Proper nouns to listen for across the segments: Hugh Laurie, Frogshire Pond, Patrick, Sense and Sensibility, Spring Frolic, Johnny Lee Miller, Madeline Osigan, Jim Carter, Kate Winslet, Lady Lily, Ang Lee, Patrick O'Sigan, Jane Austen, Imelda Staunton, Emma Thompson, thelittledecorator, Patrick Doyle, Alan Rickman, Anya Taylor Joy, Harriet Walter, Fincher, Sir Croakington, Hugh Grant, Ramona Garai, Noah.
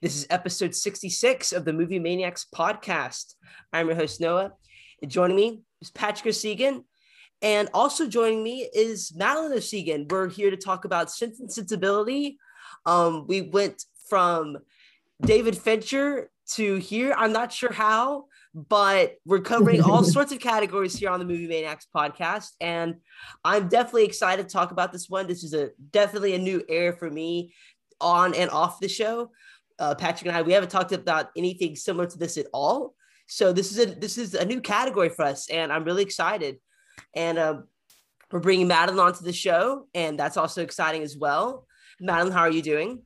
This is episode 66 of the Movie Maniacs podcast. I'm your host, Noah. And joining me is Patrick O'Sigan. And also joining me is Madeline Osigan. We're here to talk about Sense and Sensibility. We went from David Fincher to here. I'm not sure how, but we're covering all sorts of categories here on the Movie Maniacs podcast. And I'm definitely excited to talk about this one. This is definitely a new era for me on and off the show. Patrick and I, we haven't talked about anything similar to this at all. So this is a new category for us, and I'm really excited. And we're bringing Madeline onto the show, and that's also exciting as well. Madeline, how are you doing?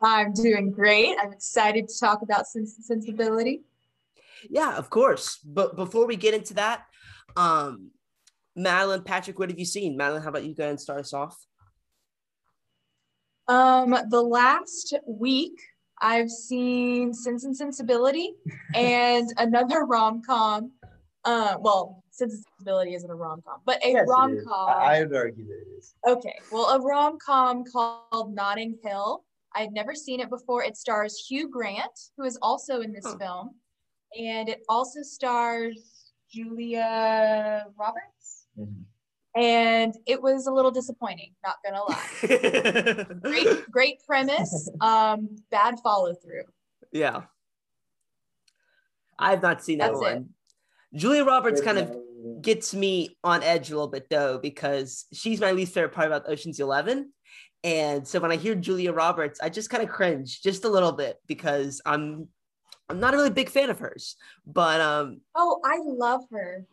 I'm doing great. I'm excited to talk about Sense and Sensibility. Yeah, of course. But before we get into that, Madeline, Patrick, what have you seen? Madeline, how about you go ahead and start us off? The last week, I've seen Sense and Sensibility and another rom-com. Well, Sense and Sensibility isn't a rom-com, but a rom-com. I would argue that it is. Okay. Well, a rom-com called Notting Hill. I've never seen it before. It stars Hugh Grant, who is also in this film. And it also stars Julia Roberts. Mm-hmm. And it was a little disappointing, not gonna lie. Great premise, bad follow through. Yeah. I've not seen that one. Julia Roberts kind of gets me on edge a little bit though, because she's my least favorite part about Ocean's 11. And so when I hear Julia Roberts, I just kind of cringe just a little bit because I'm not a really big fan of hers, but oh, I love her.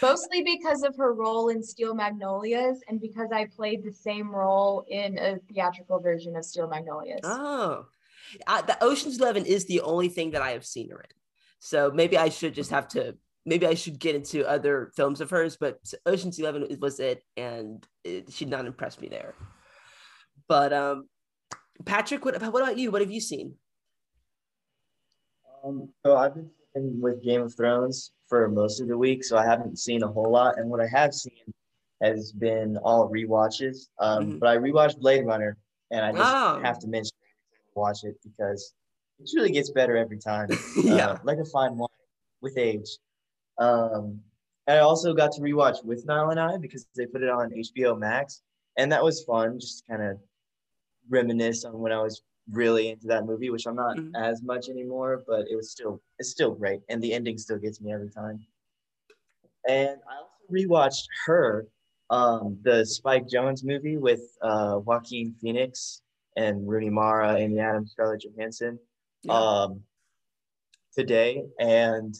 Mostly because of her role in Steel Magnolias and because I played the same role in a theatrical version of Steel Magnolias. Oh, the Ocean's 11 is the only thing that I have seen her in. So maybe I should just have to, maybe I should get into other films of hers, but Ocean's 11 was it, and she did not impress me there. But Patrick, what about you? What have you seen? So I've been with Game of Thrones for most of the week, so I haven't seen a whole lot. And what I have seen has been all rewatches. But I rewatched Blade Runner, and I just have to mention watch it because it really gets better every time. Like a fine wine with age. And I also got to rewatch With Nile and I because they put it on HBO Max, and that was fun. Just kind of reminisce on when I was really into that movie, which I'm not as much anymore, but it's still great, and the ending still gets me every time. And I also rewatched Her, the Spike Jonze movie with Joaquin Phoenix and Rooney Mara, Amy Adams, Scarlett Johansson, today, and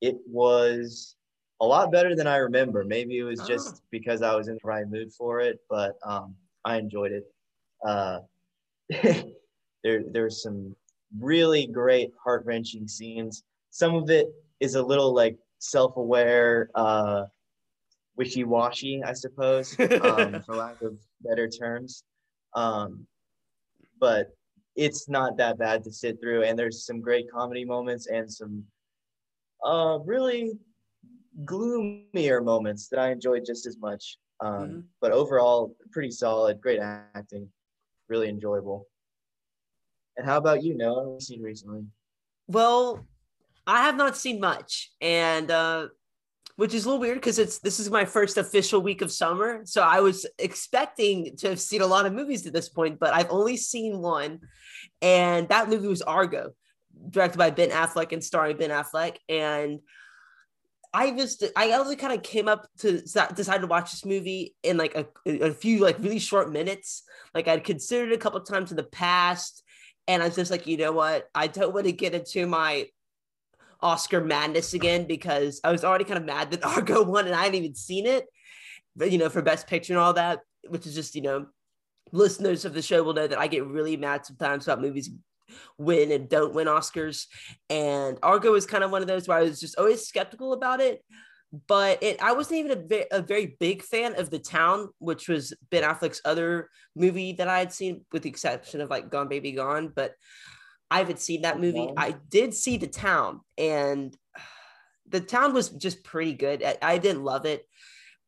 it was a lot better than I remember. Maybe it was just because I was in the right mood for it, but I enjoyed it. There were some really great, heart-wrenching scenes. Some of it is a little like self-aware, wishy-washy, I suppose, for lack of better terms. But it's not that bad to sit through, and there's some great comedy moments and some really gloomier moments that I enjoyed just as much. But overall, pretty solid, great acting, really enjoyable. And how about you, Noah? What have you seen recently? Well, I have not seen much, and which is a little weird because this is my first official week of summer. So I was expecting to have seen a lot of movies at this point, but I've only seen one, and that movie was Argo, directed by Ben Affleck and starring Ben Affleck. And I only kind of came up to decide to watch this movie in like a few like really short minutes. Like I'd considered it a couple of times in the past, and I was just like, you know what? I don't want to get into my Oscar madness again because I was already kind of mad that Argo won and I hadn't even seen it, but, you know, for Best Picture and all that, which is just, you know, listeners of the show will know that I get really mad sometimes about movies win and don't win Oscars, and Argo was kind of one of those where I was just always skeptical about it, but I wasn't even a very big fan of The Town, which was Ben Affleck's other movie that I had seen, with the exception of like Gone Baby Gone, but I haven't seen that movie. I did see The Town, and The Town was just pretty good. I didn't love it.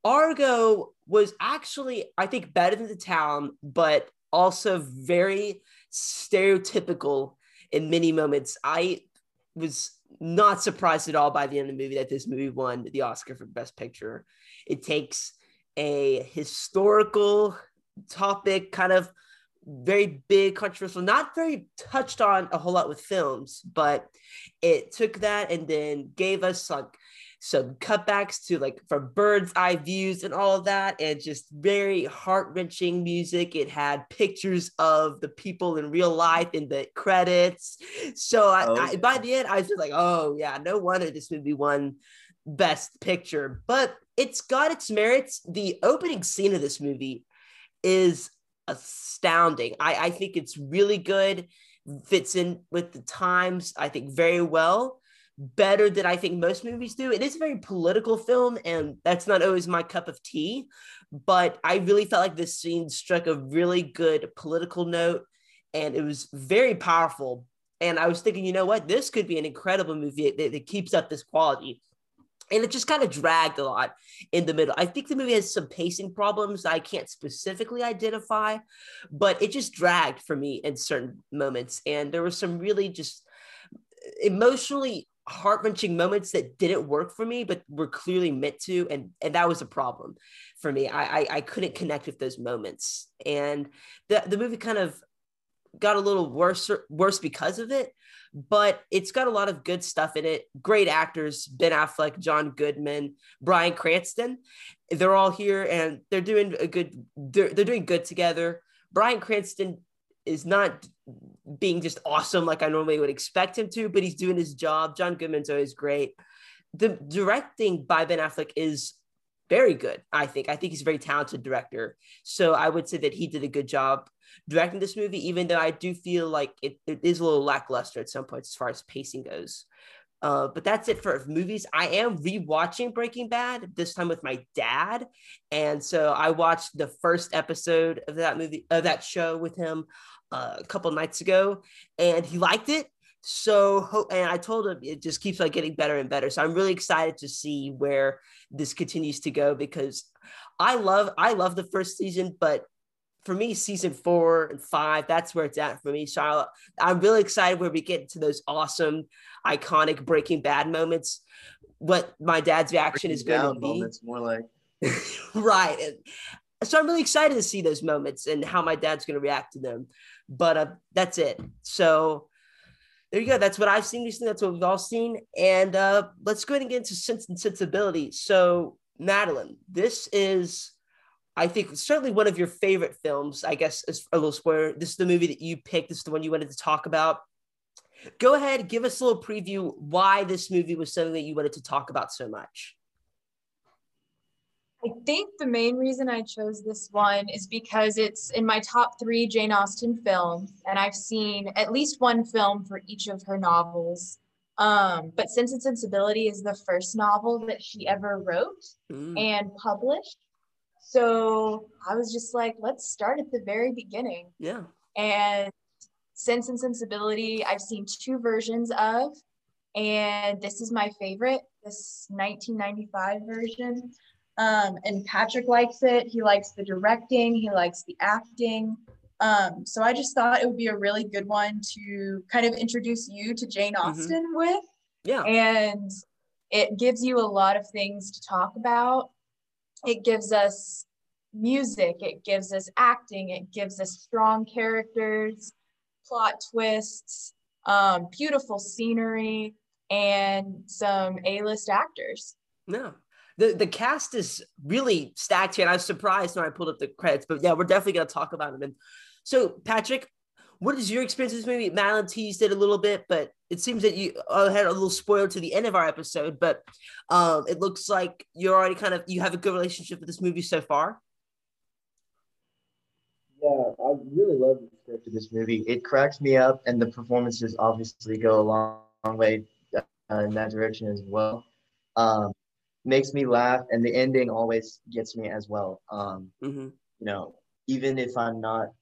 Argo was actually, I think, better than The Town, but also very stereotypical in many moments. I was not surprised at all by the end of the movie that this movie won the Oscar for Best Picture. It takes a historical topic, kind of very big, controversial, not very touched on a whole lot with films, but it took that and then gave us like some cutbacks to like from bird's eye views and all of that, and just very heart-wrenching music. It had pictures of the people in real life in the credits. So I by the end, I was just like, oh yeah, no wonder this movie won Best Picture. But it's got its merits. The opening scene of this movie is astounding. I think it's really good, fits in with the times, I think, very well. Better than I think most movies do. It is a very political film, and that's not always my cup of tea, but I really felt like this scene struck a really good political note, and it was very powerful. And I was thinking, you know what, this could be an incredible movie that keeps up this quality. And it just kind of dragged a lot in the middle. I think the movie has some pacing problems that I can't specifically identify, but it just dragged for me in certain moments. And there were some really just emotionally heart-wrenching moments that didn't work for me but were clearly meant to, and that was a problem for me. I couldn't connect with those moments, and the movie kind of got a little worse because of it, but it's got a lot of good stuff in it. Great actors, Ben Affleck, John Goodman, Bryan Cranston, they're all here, and they're doing good together. Bryan Cranston is not being just awesome like I normally would expect him to, but he's doing his job. John Goodman's always great. The directing by Ben Affleck is very good, I think. I think he's a very talented director. So I would say that he did a good job directing this movie, even though I do feel like it is a little lackluster at some points as far as pacing goes. But that's it for movies. I am rewatching Breaking Bad, this time with my dad. And so I watched the first episode of that show with him a couple nights ago, and he liked it. So, and I told him it just keeps like getting better and better. So I'm really excited to see where this continues to go, because I love the first season, but for me, season 4 and 5, that's where it's at for me. So I'm really excited where we get to those awesome, iconic Breaking Bad moments. What my dad's reaction is going to be. It's more like right. So I'm really excited to see those moments and how my dad's going to react to them. But that's it. So there you go. That's what I've seen recently. That's what we've all seen. And let's go ahead and get into Sense and Sensibility. So Madeline, this is, I think, certainly one of your favorite films, I guess, is a little spoiler. This is the movie that you picked. This is the one you wanted to talk about. Go ahead, give us a little preview why this movie was something that you wanted to talk about so much. I think the main reason I chose this one is because it's in my top 3 Jane Austen films, and I've seen at least one film for each of her novels. But Sense and Sensibility is the first novel that she ever wrote and published. So I was just like, let's start at the very beginning. Yeah. And Sense and Sensibility, I've seen 2 versions of, and this is my favorite, this 1995 version. And Patrick likes it. He likes the directing. He likes the acting. So I just thought it would be a really good one to kind of introduce you to Jane Austen with. Yeah. And it gives you a lot of things to talk about. It gives us music, it gives us acting, it gives us strong characters, plot twists, beautiful scenery, and some A-list actors. Yeah. The cast is really stacked here, and I was surprised when I pulled up the credits, but yeah, we're definitely going to talk about them. And so, Patrick, what is your experience with this movie? Madeline teased it a little bit, but it seems that you had a little spoiler to the end of our episode, but it looks like you're already you have a good relationship with this movie so far. Yeah, I really love the script of this movie. It cracks me up, and the performances obviously go a long way in that direction as well. Makes me laugh, and the ending always gets me as well. You know, even if I'm not...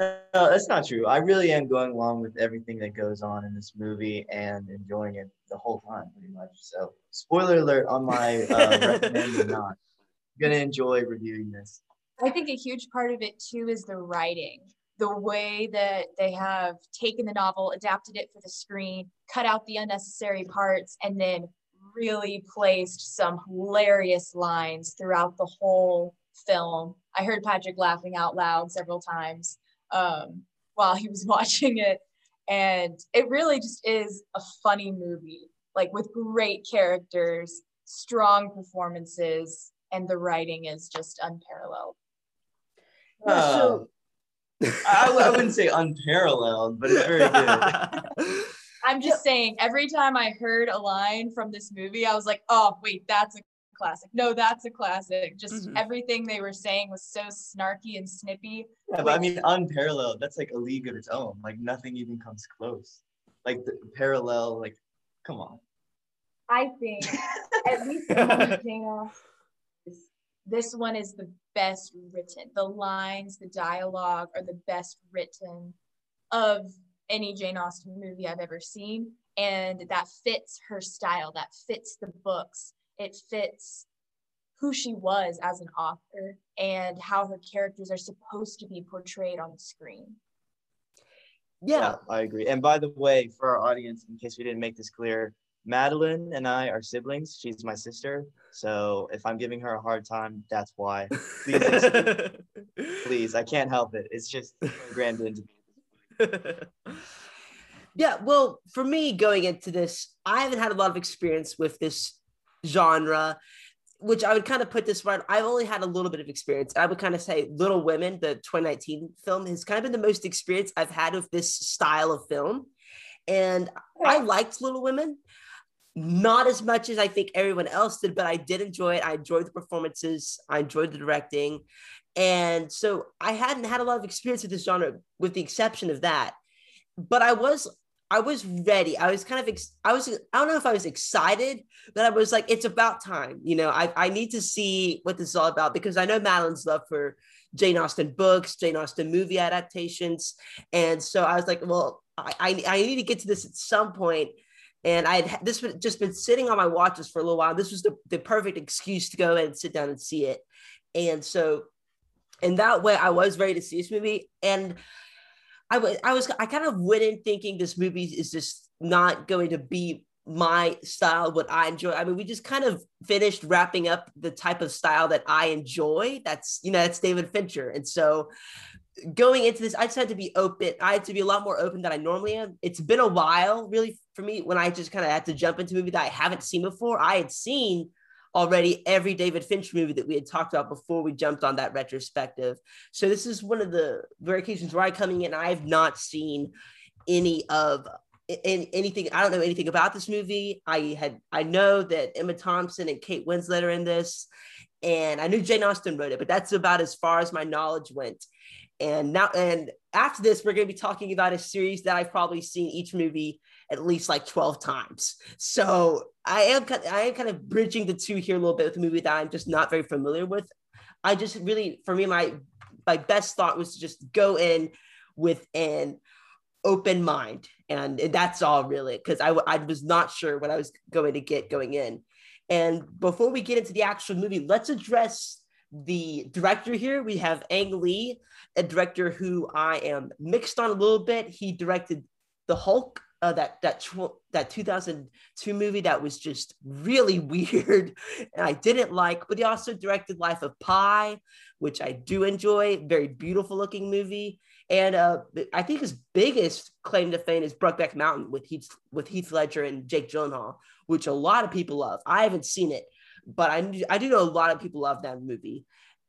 No, that's not true. I really am going along with everything that goes on in this movie and enjoying it the whole time, pretty much. So, spoiler alert on my recommend or not. I'm going to enjoy reviewing this. I think a huge part of it too is the writing, the way that they have taken the novel, adapted it for the screen, cut out the unnecessary parts, and then really placed some hilarious lines throughout the whole film. I heard Patrick laughing out loud several times while he was watching it. And it really just is a funny movie, like with great characters, strong performances, and the writing is just unparalleled. I wouldn't say unparalleled, but it's very good. I'm just saying, every time I heard a line from this movie, I was like, oh, wait, that's a classic. No, that's a classic. Just everything they were saying was so snarky and snippy. Yeah, but I mean, unparalleled, that's like a league of its own. Like, nothing even comes close. Like, the parallel, like, come on. I think, at least this one is the best written. The lines, the dialogue are the best written of any Jane Austen movie I've ever seen, and that fits her style, that fits the books, it fits who she was as an author and how her characters are supposed to be portrayed on the screen. Yeah, I agree. And by the way, for our audience, in case we didn't make this clear, Madeline and I are siblings. She's my sister, so if I'm giving her a hard time, that's why. Please, please, I can't help it. It's just programmed into me. Yeah, well, for me going into this, I haven't had a lot of experience with this genre, which I would kind of put this right. I've only had a little bit of experience. I would kind of say Little Women, the 2019 film, has kind of been the most experience I've had with this style of film. And I liked Little Women, not as much as I think everyone else did, but I did enjoy it. I enjoyed the performances. I enjoyed the directing. And so I hadn't had a lot of experience with this genre, with the exception of that. But I was ready. I was kind of, I don't know if I was excited, but I was like, it's about time. You know, I need to see what this is all about, because I know Madeline's love for Jane Austen books, Jane Austen movie adaptations. And so I was like, well, I need to get to this at some point. And I had this would just been sitting on my watches for a little while. This was the perfect excuse to go and sit down and see it. And so in that way, I was ready to see this movie. And I kind of went in thinking this movie is just not going to be my style, what I enjoy. I mean, we just kind of finished wrapping up the type of style that I enjoy. That's, you know, that's David Fincher. And so going into this, I just had to be open. I had to be a lot more open than I normally am. It's been a while, really, for me, when I just kind of had to jump into a movie that I haven't seen before. I had seen already every David Fincher movie that we had talked about before we jumped on that retrospective. So this is one of the rare occasions where I come in and I have not seen anything. I don't know anything about this movie. I know that Emma Thompson and Kate Winslet are in this, and I knew Jane Austen wrote it, but that's about as far as my knowledge went. And after this, we're going to be talking about a series that I've probably seen each movie at least like 12 times. So I am kind of bridging the two here a little bit with a movie that I'm just not very familiar with. I just really, for me, my best thought was to just go in with an open mind. And that's all really, because I was not sure what I was going to get going in. And before we get into the actual movie, let's address the director here. We have Ang Lee, a director who I am mixed on a little bit. He directed The Hulk, that 2002 movie that was just really weird and I didn't like, but he also directed Life of Pi, which I do enjoy, very beautiful looking movie. And I think his biggest claim to fame is Brokeback Mountain with Heath Ledger and Jake Gyllenhaal, which a lot of people love. I haven't seen it, but I do know a lot of people love that movie.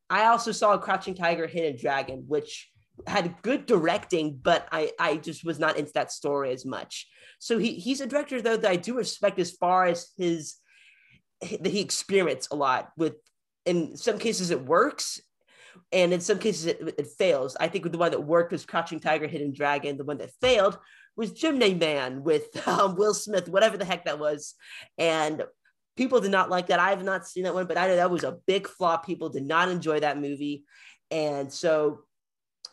I also saw Crouching Tiger, Hidden Dragon, which had good directing, but I just was not into that story as much. So he's a director, though, that I do respect as far as that he experiments a lot with. In some cases it works, and in some cases it fails. I think the one that worked was Crouching Tiger, Hidden Dragon. The one that failed was Gemini Man with Will Smith, whatever the heck that was. And people did not like that. I have not seen that one, but I know that was a big flop. People did not enjoy that movie. And so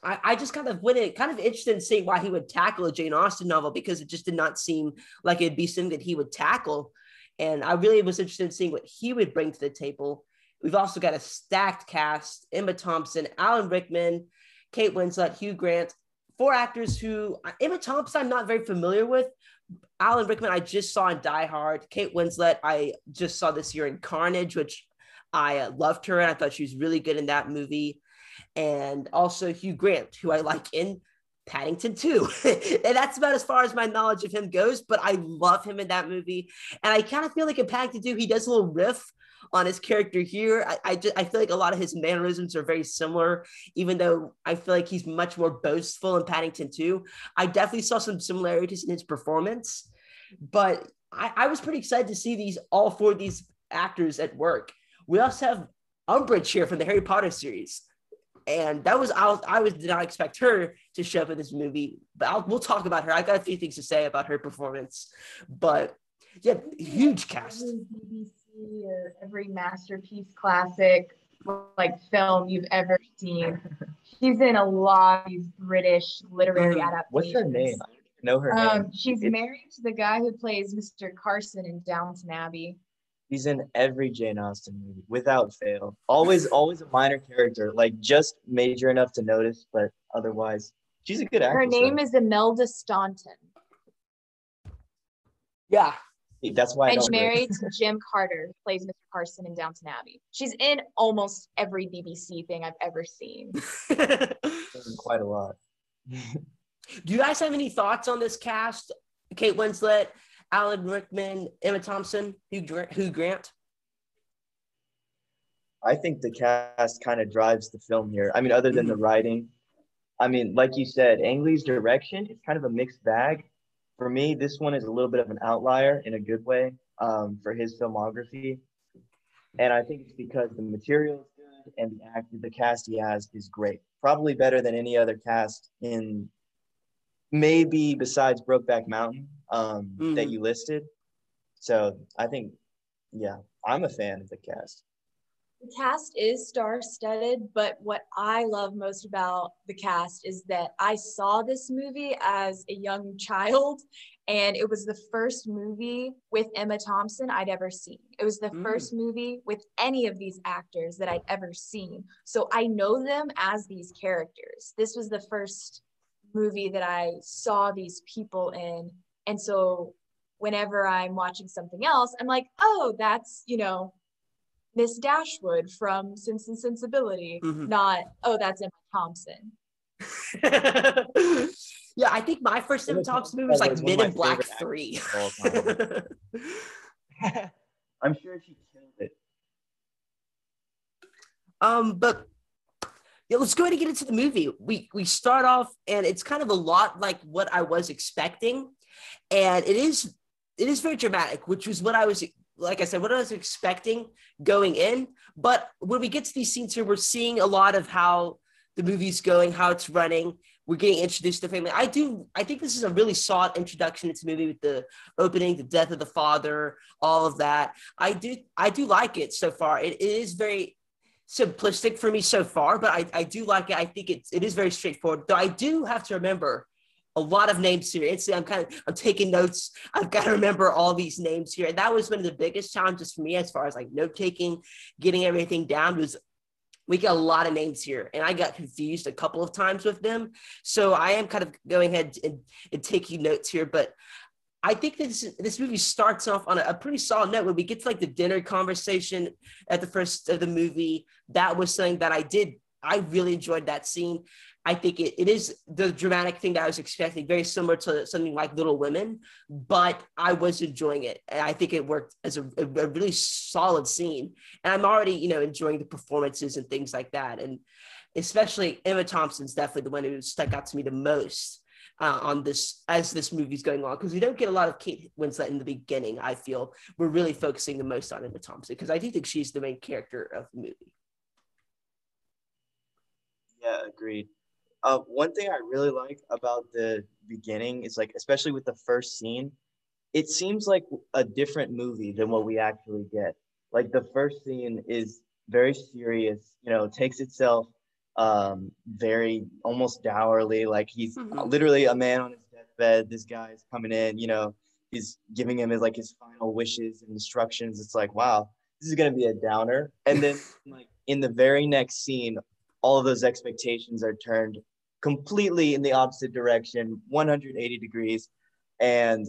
I just kind of went interested in seeing why he would tackle a Jane Austen novel, because it just did not seem like it'd be something that he would tackle. And I really was interested in seeing what he would bring to the table. We've also got a stacked cast: Emma Thompson, Alan Rickman, Kate Winslet, Hugh Grant. Four actors who, Emma Thompson, I'm not very familiar with. Alan Rickman, I just saw in Die Hard. Kate Winslet, I just saw this year in Carnage, which I loved her, and I thought she was really good in that movie. And also Hugh Grant, who I like in Paddington 2. And that's about as far as my knowledge of him goes, but I love him in that movie. And I kind of feel like in Paddington 2, he does a little riff on his character here. I feel like a lot of his mannerisms are very similar, even though I feel like he's much more boastful in Paddington 2. I definitely saw some similarities in his performance, but I was pretty excited to see all four of these actors at work. We also have Umbridge here from the Harry Potter series. And that was, did not expect her to show up in this movie, but we'll talk about her. I've got a few things to say about her performance, but yeah, huge cast. Or every masterpiece classic like film you've ever seen. She's in a lot of these British literary adaptations. What's her name? I don't know her name. She's married to the guy who plays Mr. Carson in Downton Abbey. She's in every Jane Austen movie without fail. Always a minor character, like just major enough to notice, but otherwise she's a good actress. Her name is Imelda Staunton. Yeah. That's why. And married to Jim Carter, who plays Mr. Carson in Downton Abbey. She's in almost every BBC thing I've ever seen. Quite a lot. Do you guys have any thoughts on this cast? Kate Winslet, Alan Rickman, Emma Thompson, Hugh Grant? I think the cast kind of drives the film here. I mean, other than the writing. I mean, like you said, Ang Lee's direction is kind of a mixed bag. For me, this one is a little bit of an outlier in a good way for his filmography. And I think it's because the material is good and the cast he has is great. Probably better than any other cast in, maybe besides Brokeback Mountain that you listed. So I think, yeah, I'm a fan of the cast. The cast is star-studded, but what I love most about the cast is that I saw this movie as a young child, and it was the first movie with Emma Thompson I'd ever seen. It was the first movie with any of these actors that I'd ever seen. So I know them as these characters. This was the first movie that I saw these people in. And so whenever I'm watching something else, I'm like, oh, that's, you know, Miss Dashwood from Sense and Sensibility, not, oh, that's Emma Thompson. Yeah, I think my first Emma Thompson movie was like Men in Black 3. I'm sure she killed it. But yeah, let's go ahead and get into the movie. We start off, and it's kind of a lot like what I was expecting, and it is very dramatic, which was what I was. Like I said, what I was expecting going in, but when we get to these scenes here, we're seeing a lot of how the movie's going, how it's running. We're getting introduced to the family. I think this is a really solid introduction into the movie with the opening, the death of the father, all of that. I do like it so far. It is very simplistic for me so far, but I do like it. I think it is very straightforward, though I do have to remember a lot of names here. It's, I'm taking notes. I've got to remember all these names here. And that was one of the biggest challenges for me as far as like note taking, getting everything down, was we got a lot of names here. And I got confused a couple of times with them. So I am kind of going ahead and taking notes here. But I think this movie starts off on a pretty solid note. When we get to like the dinner conversation at the first of the movie, that was something that I really enjoyed that scene. I think it is the dramatic thing that I was expecting, very similar to something like Little Women, but I was enjoying it. And I think it worked as a really solid scene. And I'm already, enjoying the performances and things like that. And especially Emma Thompson's definitely the one who stuck out to me the most on this, as this movie's going on, because we don't get a lot of Kate Winslet in the beginning, I feel. We're really focusing the most on Emma Thompson, because I do think she's the main character of the movie. Yeah, agreed. One thing I really like about the beginning is, like, especially with the first scene, it seems like a different movie than what we actually get. Like, the first scene is very serious, takes itself very almost dourly. Like, he's literally a man on his deathbed. This guy is coming in, he's giving him his final wishes and instructions. It's like, wow, this is going to be a downer. And then like in the very next scene, all of those expectations are turned completely in the opposite direction, 180 degrees. And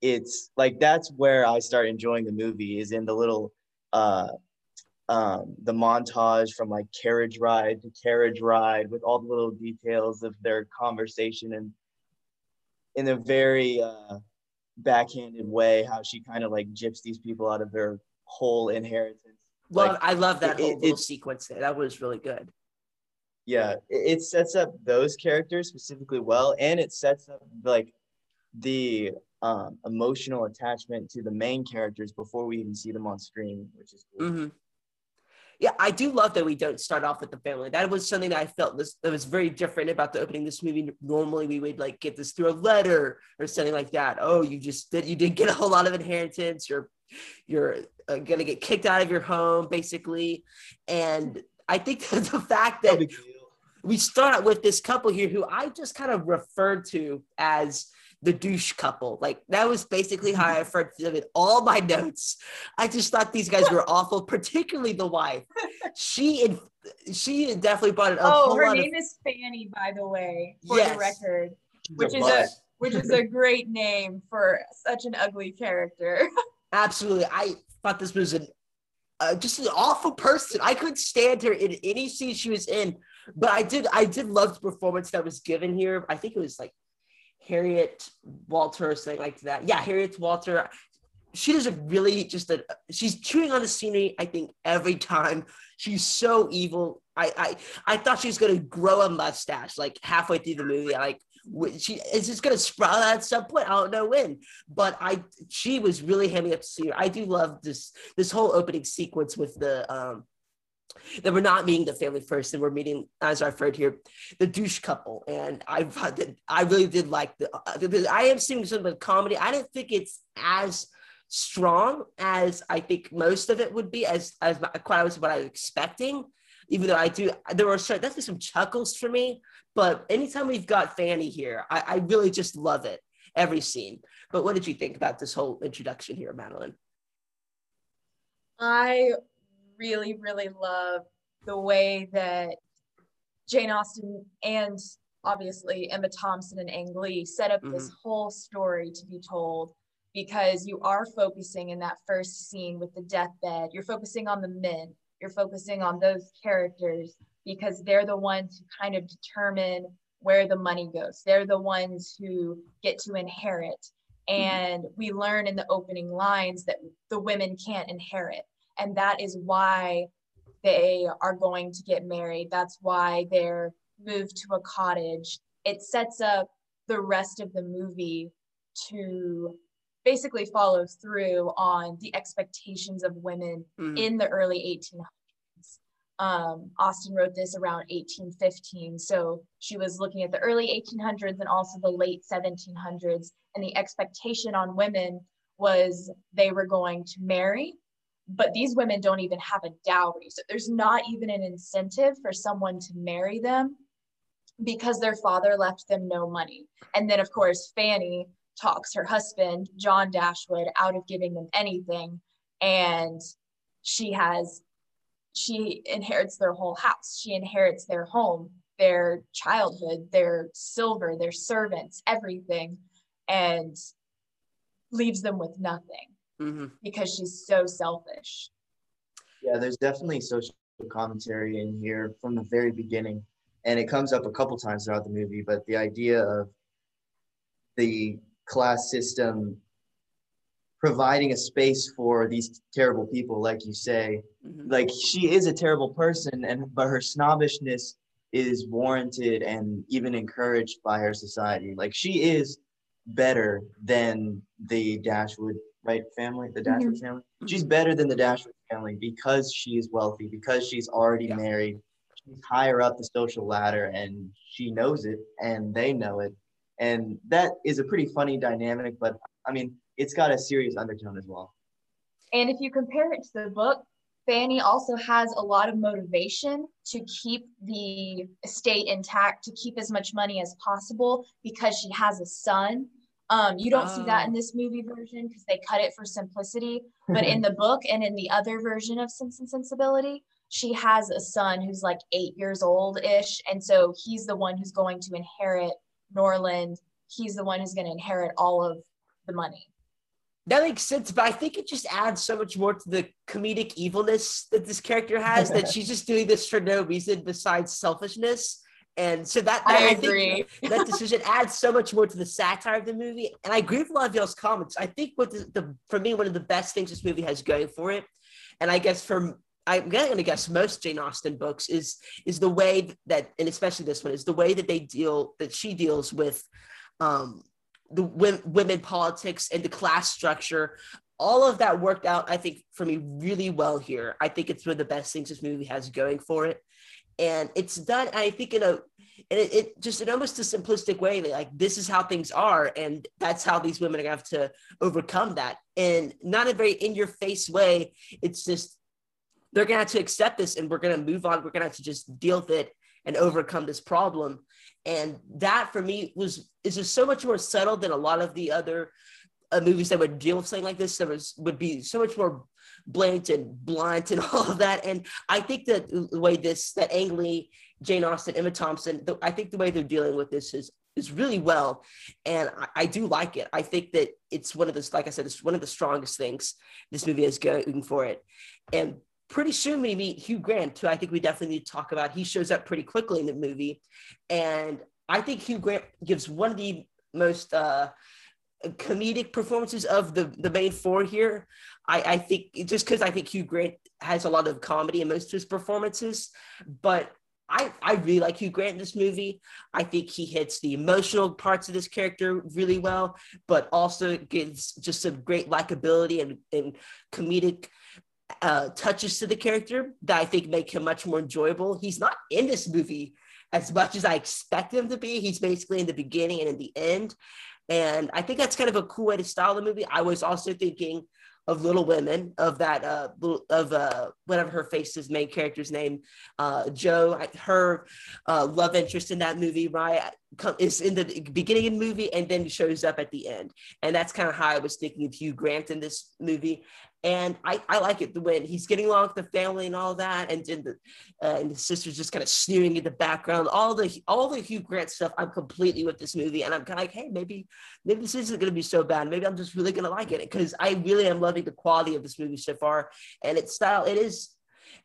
it's like, that's where I start enjoying the movie, is in the little, the montage from like carriage ride to carriage ride with all the little details of their conversation, and in a very backhanded way, how she kind of like gyps these people out of their whole inheritance. Love, like, I love that whole little sequence there. That was really good. Yeah, it sets up those characters specifically well, and it sets up like the emotional attachment to the main characters before we even see them on screen, which is cool. Mm-hmm. Yeah, I do love that we don't start off with the family. That was something that I felt that was very different about the opening of this movie. Normally, we would like get this through a letter or something like that. Oh, you didn't get a whole lot of inheritance. You're gonna get kicked out of your home, basically. And I think that the fact that we start out with this couple here, who I just kind of referred to as the douche couple. Like, that was basically how I referred to them in all my notes. I just thought these guys were awful, particularly the wife. She definitely brought it up. Oh, her name is Fanny, by the way, for the record, which is a great name for such an ugly character. Absolutely. I thought this was just an awful person. I couldn't stand her in any scene she was in, but I did love the performance that was given here. I think it was like Harriet Walter or something like that. Yeah, Harriet Walter. She does a really she's chewing on the scenery, I think, every time. She's so evil. I thought she was going to grow a mustache like halfway through the movie. Like, she is just going to sprout at some point. I don't know when, but she was really hamming up the scenery. I do love this whole opening sequence with the that we're not meeting the family first, and we're meeting, as I referred here, the douche couple. And I really did like I am seeing some of the comedy. I didn't think it's as strong as I think most of it would be, as quite as what I was expecting. Even though there were definitely some chuckles for me. But anytime we've got Fanny here, I really just love it every scene. But what did you think about this whole introduction here, Madeline? I really, really love the way that Jane Austen and obviously Emma Thompson and Ang Lee set up this whole story to be told, because you are focusing in that first scene with the deathbed. You're focusing on the men. You're focusing on those characters because they're the ones who kind of determine where the money goes. They're the ones who get to inherit. And we learn in the opening lines that the women can't inherit. And that is why they are going to get married. That's why they're moved to a cottage. It sets up the rest of the movie to basically follow through on the expectations of women in the early 1800s. Austen wrote this around 1815. So she was looking at the early 1800s and also the late 1700s. And the expectation on women was they were going to marry, but these women don't even have a dowry. So there's not even an incentive for someone to marry them because their father left them no money. And then, of course, Fanny talks her husband, John Dashwood, out of giving them anything. And she inherits their whole house. She inherits their home, their childhood, their silver, their servants, everything, and leaves them with nothing. Mm-hmm. Because she's so selfish. Yeah, there's definitely social commentary in here from the very beginning, and it comes up a couple times throughout the movie, but the idea of the class system providing a space for these terrible people, like you say, like she is a terrible person, but her snobbishness is warranted and even encouraged by her society. Like, she is better than the Dashwood family. Family. She's better than the Dashwood family because she is wealthy, because she's already married. She's higher up the social ladder, and she knows it, and they know it. And that is a pretty funny dynamic, but I mean, it's got a serious undertone as well. And if you compare it to the book, Fanny also has a lot of motivation to keep the estate intact, to keep as much money as possible because she has a son. You don't see that in this movie version because they cut it for simplicity, but in the book and in the other version of Sense and Sensibility, she has a son who's like 8 years old-ish, and so he's the one who's going to inherit Norland. He's the one who's going to inherit all of the money. That makes sense, but I think it just adds so much more to the comedic evilness that this character has, that she's just doing this for no reason besides selfishness. And so I agree. That decision adds so much more to the satire of the movie. And I agree with a lot of y'all's comments. I think what for me, one of the best things this movie has going for it, and I guess I'm going to guess most Jane Austen books, is the way that, and especially this one, is the way that she deals with the women politics and the class structure. All of that worked out, I think, for me really well here. I think it's one of the best things this movie has going for it. And it's done, I think, in almost a simplistic way, like this is how things are, and that's how these women are going to have to overcome that. And not a very in-your-face way. It's just, they're going to have to accept this, and we're going to move on. We're going to have to just deal with it and overcome this problem. And that, for me, is just so much more subtle than a lot of the other movies that would deal with something like this. Would be so much more blatant and blunt and all of that. And I think that the way that Ang Lee, Jane Austen, Emma Thompson, I think the way they're dealing with this is really well. And I do like it. I think that it's one of the, like I said, it's one of the strongest things this movie is going for it. And pretty soon we meet Hugh Grant, who I think we definitely need to talk about. He shows up pretty quickly in the movie. And I think Hugh Grant gives one of the most comedic performances of the main four here. I think, just because I think Hugh Grant has a lot of comedy in most of his performances, but I really like Hugh Grant in this movie. I think he hits the emotional parts of this character really well, but also gives just some great likability and comedic touches to the character that I think make him much more enjoyable. He's not in this movie as much as I expect him to be. He's basically in the beginning and in the end. And I think that's kind of a cool way to style the movie. I was also thinking of Little Women, of whatever her face's main character's name, Jo, her love interest in that movie, right, is in the beginning of the movie and then shows up at the end. And that's kind of how I was thinking of Hugh Grant in this movie. And I like it, the way he's getting along with the family and all that, and the sister's just kind of sneering in the background. All the Hugh Grant stuff, I'm completely with this movie, and I'm kind of like, hey, maybe this isn't going to be so bad. Maybe I'm just really going to like it, because I really am loving the quality of this movie so far, and its style. It is.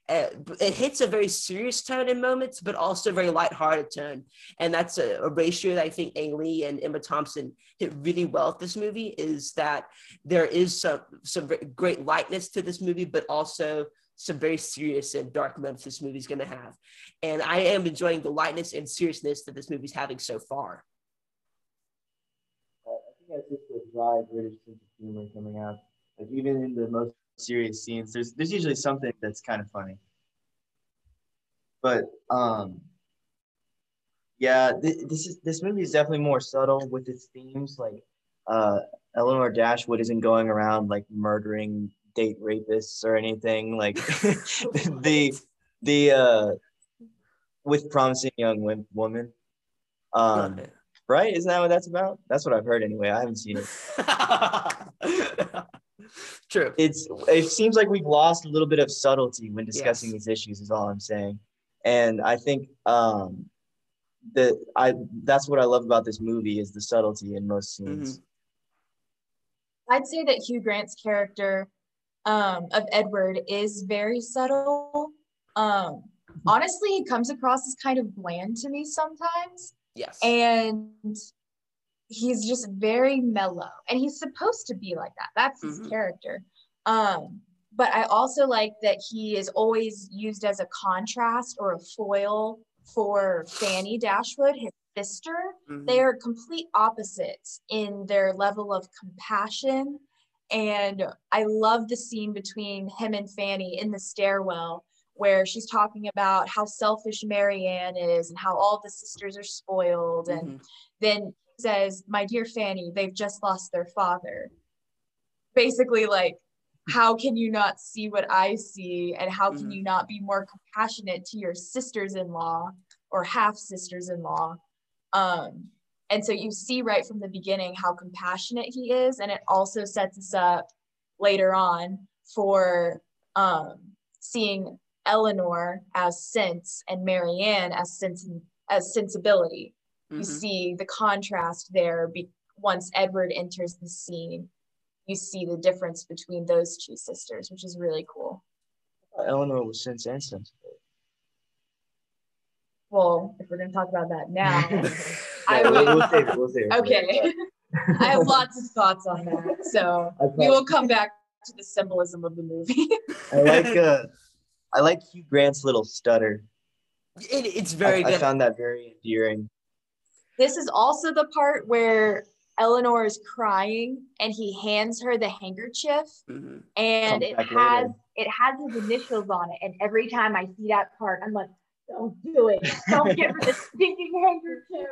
It hits a very serious tone in moments, but also a very lighthearted tone. And that's a ratio that I think Ang Lee and Emma Thompson hit really well with this movie, is that there is some great lightness to this movie, but also some very serious and dark moments this movie's going to have. And I am enjoying the lightness and seriousness that this movie's having so far. I think that's just the dry British sense of humor coming out. Like, even in the most serious scenes, there's usually something that's kind of funny, but yeah, this movie is definitely more subtle with its themes. Like Eleanor Dashwood isn't going around like murdering date rapists or anything, like with Promising Young Woman, right? Isn't that what that's about? That's what I've heard anyway. I haven't seen it. True. It seems like we've lost a little bit of subtlety when discussing these issues, is all I'm saying. And I think that's what I love about this movie, is the subtlety in most scenes. Mm-hmm. I'd say that Hugh Grant's character of Edward is very subtle. Honestly, he comes across as kind of bland to me sometimes. Yes. And he's just very mellow, and he's supposed to be like that. That's his character. But I also like that he is always used as a contrast or a foil for Fanny Dashwood, his sister. They are complete opposites in their level of compassion. And I love the scene between him and Fanny in the stairwell, where she's talking about how selfish Marianne is and how all the sisters are spoiled. And then says, my dear Fanny, they've just lost their father. Basically, like, how can you not see what I see? And how can you not be more compassionate to your sisters-in-law or half-sisters-in-law? And so you see right from the beginning how compassionate he is, and it also sets us up later on for seeing Eleanor as sense and Marianne as sensibility. Mm-hmm. You see the contrast there. Once Edward enters the scene, you see the difference between those two sisters, which is really cool. Eleanor was Sense and Sensibility. Well, if we're going to talk about that now, we'll save it. Okay. I have lots of thoughts on that, so we will come back to the symbolism of the movie. I like Hugh Grant's little stutter. It's very good. I found that very endearing. This is also the part where Eleanor is crying and he hands her the handkerchief, mm-hmm. and it has his initials on it. And every time I see that part, I'm like, don't do it. Don't give her the stinking handkerchief.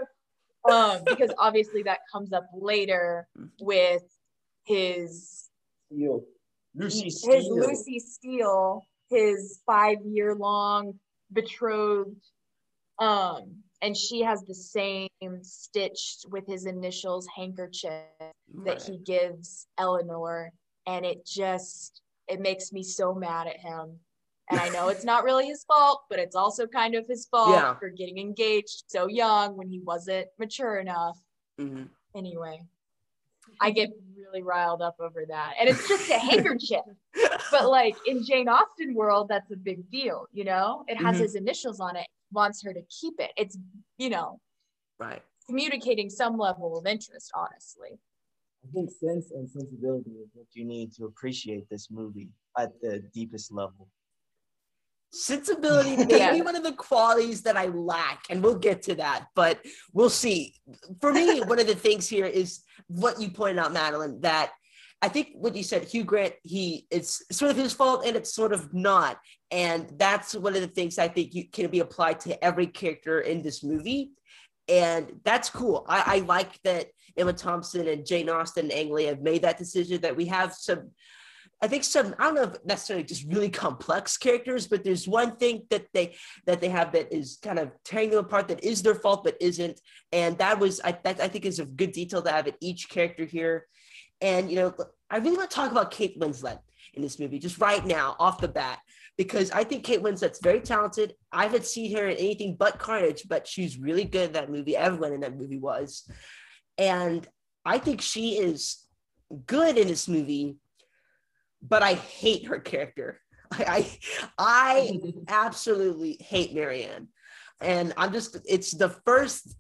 Because obviously that comes up later with his Lucy Steele, his 5-year-long betrothed. And she has the same stitched with his initials handkerchief that he gives Eleanor. And it makes me so mad at him. And I know it's not really his fault, but it's also kind of his fault for getting engaged so young when he wasn't mature enough. Mm-hmm. Anyway, I get really riled up over that. And it's just a handkerchief. But like in Jane Austen world, that's a big deal, you know? It has mm-hmm. his initials on it, wants her to keep it. It's, you know, right, communicating some level of interest, honestly. I think Sense and Sensibility is what you need to appreciate this movie at the deepest level. Sensibility may be one of the qualities that I lack, and we'll get to that, but we'll see. For me, one of the things here is what you pointed out, Madeline, that I think what you said, Hugh Grant, it's sort of his fault and it's sort of not. And that's one of the things I think can be applied to every character in this movie. And that's cool. I like that Emma Thompson and Jane Austen and Ang Lee have made that decision that we have some, I don't know if necessarily just really complex characters, but there's one thing that they have that is kind of tearing them apart that is their fault, but isn't. And that I think is a good detail to have in each character here. And, you know, I really want to talk about Kate Winslet in this movie, just right now, off the bat, because I think Kate Winslet's very talented. I haven't seen her in anything but Carnage, but she's really good in that movie. Everyone in that movie was. And I think she is good in this movie, but I hate her character. I absolutely hate Marianne. And it's the first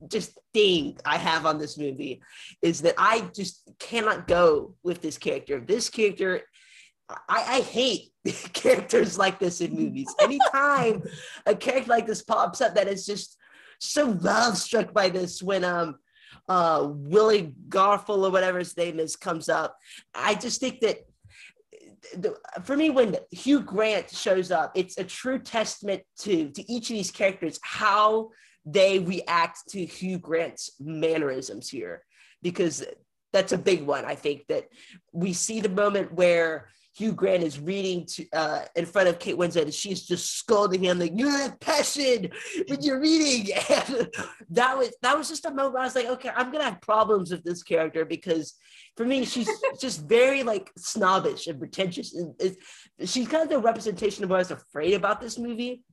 thing I have on this movie is that I just cannot go with this character. This character, I hate characters like this in movies. Anytime a character like this pops up that is just so love struck by this, when Willie Garfield or whatever his name is comes up, I just think that for me, when Hugh Grant shows up, it's a true testament to each of these characters, how they react to Hugh Grant's mannerisms here, because that's a big one. I think that we see the moment where Hugh Grant is reading in front of Kate Winslet, and she's just scolding him, like, you have passion when you're reading. And that was just a moment where I was like, okay, I'm going to have problems with this character, because for me, she's just very, like, snobbish and pretentious. And she's kind of the representation of what I was afraid about this movie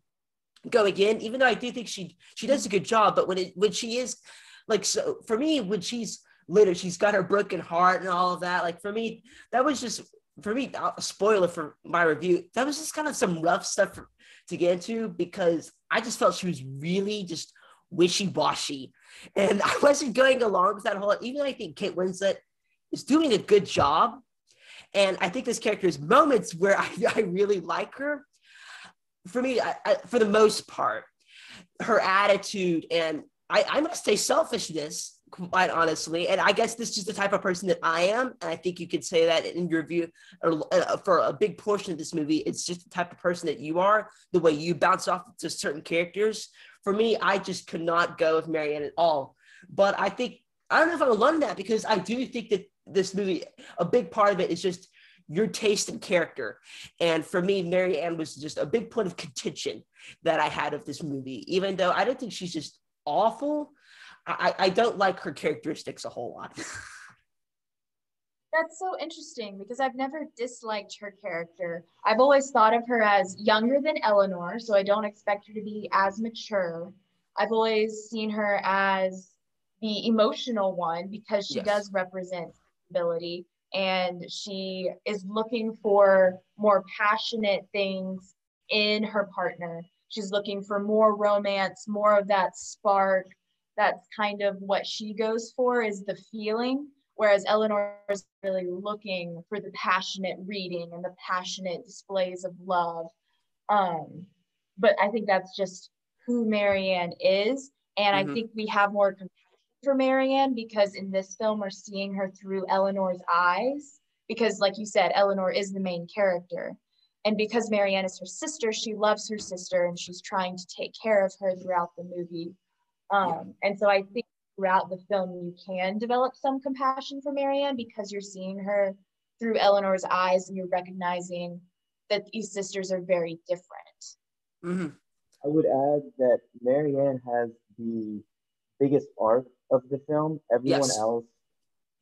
going in, even though I do think she does a good job. But when she is, like, so for me, when she's later, she's got her broken heart and all of that. Like, for me, that was just... For me, a spoiler for my review, that was just kind of some rough stuff to get into, because I just felt she was really just wishy-washy. And I wasn't going along with that whole, even though I think Kate Winslet is doing a good job. And I think this character's moments where I really like her, for me, for the most part, her attitude, and I must say selfishness, quite honestly. And I guess this is the type of person that I am. And I think you could say that in your view, or for a big portion of this movie, it's just the type of person that you are, the way you bounce off to certain characters. For me, I just could not go with Marianne at all. But I think, I don't know if I'm alone in that, because I do think that this movie, a big part of it is just your taste and character. And for me, Marianne was just a big point of contention that I had of this movie, even though I don't think she's just awful. I don't like her characteristics a whole lot. That's so interesting because I've never disliked her character. I've always thought of her as younger than Eleanor, so I don't expect her to be as mature. I've always seen her as the emotional one because she does represent ability and she is looking for more passionate things in her partner. She's looking for more romance, more of that spark. That's kind of what she goes for, is the feeling. Whereas Eleanor is really looking for the passionate reading and the passionate displays of love. But I think that's just who Marianne is. And I think we have more compassion for Marianne because in this film, we're seeing her through Eleanor's eyes. Because like you said, Eleanor is the main character. And because Marianne is her sister, she loves her sister and she's trying to take care of her throughout the movie. And so I think throughout the film, you can develop some compassion for Marianne because you're seeing her through Eleanor's eyes and you're recognizing that these sisters are very different. I would add that Marianne has the biggest arc of the film. Everyone else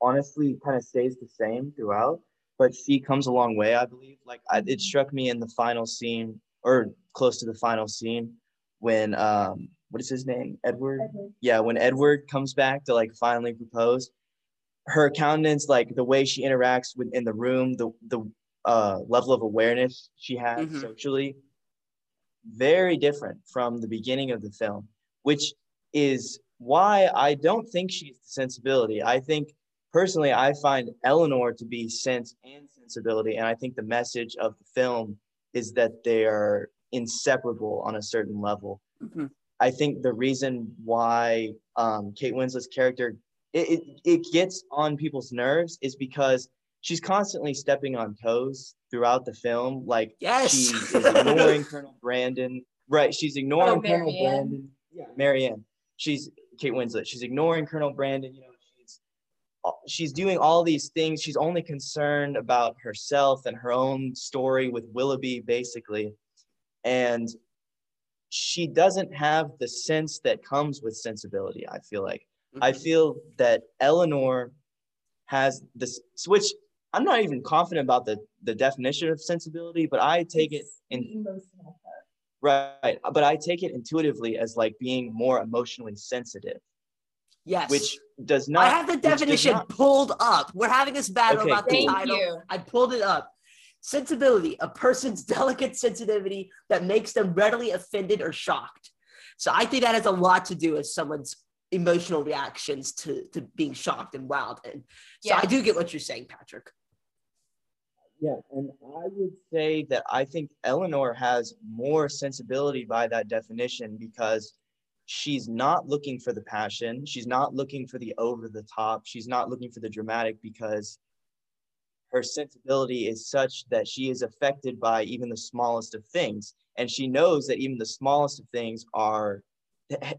honestly kind of stays the same throughout, but she comes a long way, I believe. Like it struck me in the final scene or close to the final scene when, what is his name? Edward. Yeah, when Edward comes back to like finally propose, her countenance, like the way she interacts with in the room, the level of awareness she has socially, very different from the beginning of the film, which is why I don't think she's the sensibility. I think personally, I find Eleanor to be sense and sensibility, and I think the message of the film is that they are inseparable on a certain level. I think the reason why Kate Winslet's character, it gets on people's nerves is because she's constantly stepping on toes throughout the film. Like she is ignoring Colonel Brandon. Right, she's ignoring Colonel Brandon. Yeah, Marianne. She's Kate Winslet. She's ignoring Colonel Brandon. You know, she's doing all these things. She's only concerned about herself and her own story with Willoughby, basically. And she doesn't have the sense that comes with sensibility, I feel like. I feel that Eleanor has this, which I'm not even confident about the definition of sensibility, but I take it intuitively as like being more emotionally sensitive. Yes. Which does not. I have the definition pulled up. We're having this battle about the title. I pulled it up. Sensibility, a person's delicate sensitivity that makes them readily offended or shocked. So I think that has a lot to do with someone's emotional reactions to being shocked and wild. And so I do get what you're saying, Patrick. Yeah, and I would say that I think Eleanor has more sensibility by that definition because she's not looking for the passion. She's not looking for the over the top. She's not looking for the dramatic because her sensibility is such that she is affected by even the smallest of things. And she knows that even the smallest of things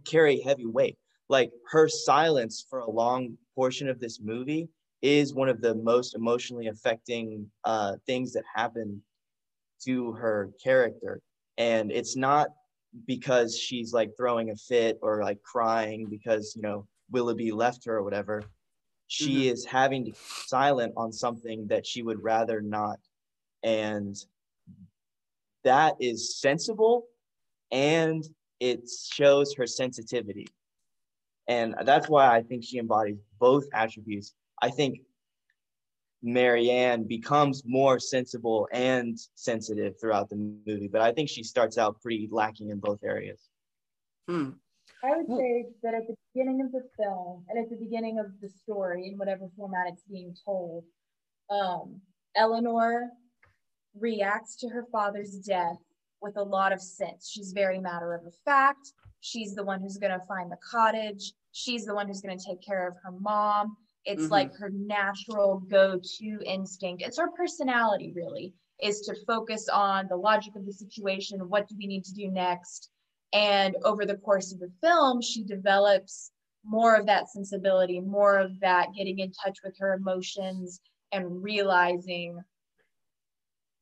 carry heavy weight. Like her silence for a long portion of this movie is one of the most emotionally affecting things that happen to her character. And it's not because she's like throwing a fit or like crying because, you know, Willoughby left her or whatever. She is having to be silent on something that she would rather not. And that is sensible and it shows her sensitivity. And that's why I think she embodies both attributes. I think Marianne becomes more sensible and sensitive throughout the movie, but I think she starts out pretty lacking in both areas. I would say that at the beginning of the film and at the beginning of the story, in whatever format it's being told, Eleanor reacts to her father's death with a lot of sense. She's very matter of fact. She's the one who's going to find the cottage. She's the one who's going to take care of her mom. It's like her natural go-to instinct. It's her personality, really, is to focus on the logic of the situation. What do we need to do next? And over the course of the film, she develops more of that sensibility, more of that getting in touch with her emotions and realizing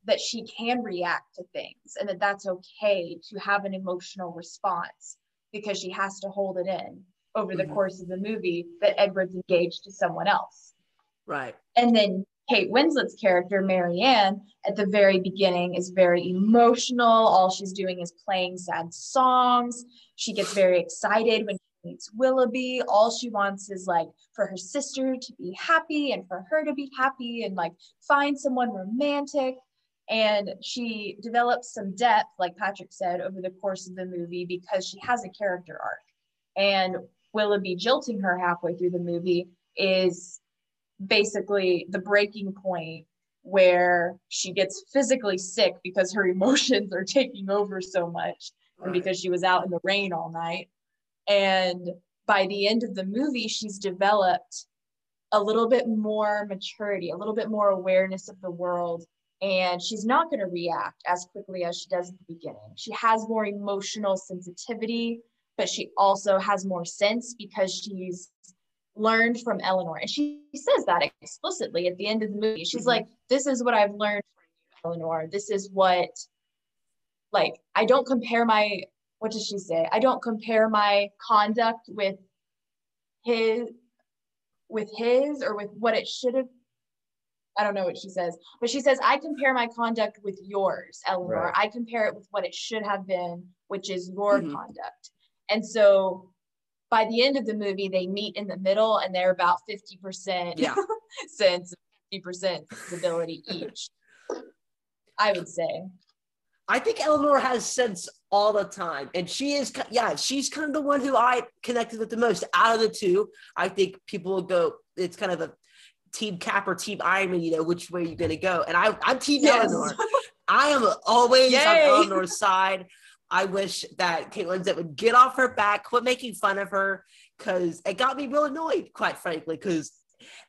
that she can react to things and that that's okay to have an emotional response because she has to hold it in. over the course of the movie that Edward's engaged to someone else. Right. And then Kate Winslet's character, Marianne, at the very beginning is very emotional. All she's doing is playing sad songs. She gets very excited when she meets Willoughby. All she wants is like for her sister to be happy and for her to be happy and like find someone romantic. And she develops some depth, like Patrick said, over the course of the movie because she has a character arc. And Willoughby jilting her halfway through the movie is basically the breaking point where she gets physically sick because her emotions are taking over so much and because she was out in the rain all night. And by the end of the movie, she's developed a little bit more maturity, a little bit more awareness of the world. And she's not going to react as quickly as she does at the beginning. She has more emotional sensitivity, but she also has more sense because she's learned from Eleanor. And she says that explicitly at the end of the movie. She's like, this is what I've learned from you, Eleanor. This is what, like, I don't compare my, what does she say? I don't compare my conduct with his or with what it should have. I don't know what she says, but she says, I compare my conduct with yours, Eleanor. Right. I compare it with what it should have been, which is your conduct. And so by the end of the movie, they meet in the middle and they're about 50% sense, 50% sensibility each, I would say. I think Eleanor has sense all the time. And she is, she's kind of the one who I connected with the most out of the two. I think people will go, it's kind of a Team Cap or Team Ironman, you know, which way you're going to go. And I'm Team Eleanor. I am always on Eleanor's side. I wish that Kate Winslet would get off her back, quit making fun of her, because it got me real annoyed, quite frankly, because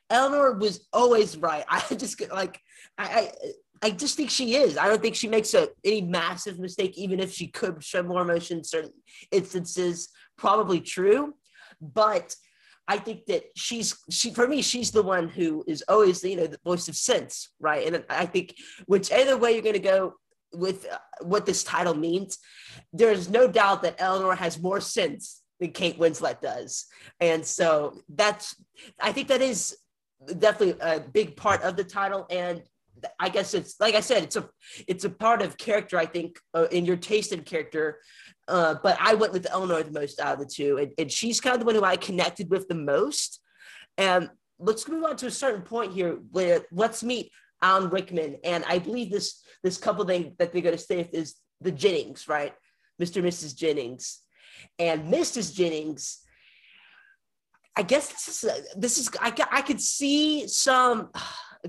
Eleanor was always right. I just think she is. I don't think she makes any massive mistake, even if she could show more emotion in certain instances, probably true. But I think that she's the one who is always, you know, the voice of sense, right? And I think whichever way you're going to go with what this title means, there's no doubt that Eleanor has more sense than Kate Winslet does. And so I think that is definitely a big part of the title. And I guess it's, like I said, it's a part of character, I think, in your taste in character. But I went with Eleanor the most out of the two, and she's kind of the one who I connected with the most. And let's move on to a certain point here where let's meet Alan Rickman. And I believe this couple thing that they're going to stay with is the Jennings, right? Mr. and Mrs. Jennings. And Mrs. Jennings, I guess this is I could see some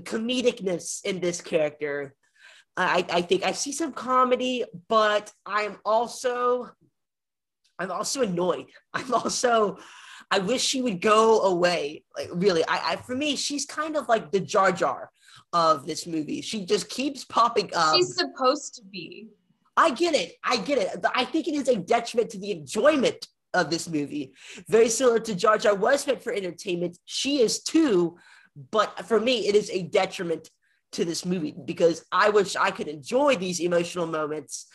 comedicness in this character. I think I see some comedy, but I'm also annoyed. I wish she would go away. Like, really, for me, she's kind of like the Jar Jar of this movie. She just keeps popping up. She's supposed to be. I get it. I think it is a detriment to the enjoyment of this movie. Very similar to Jar Jar was meant for entertainment. She is too, but for me, it is a detriment to this movie because I wish I could enjoy these emotional moments,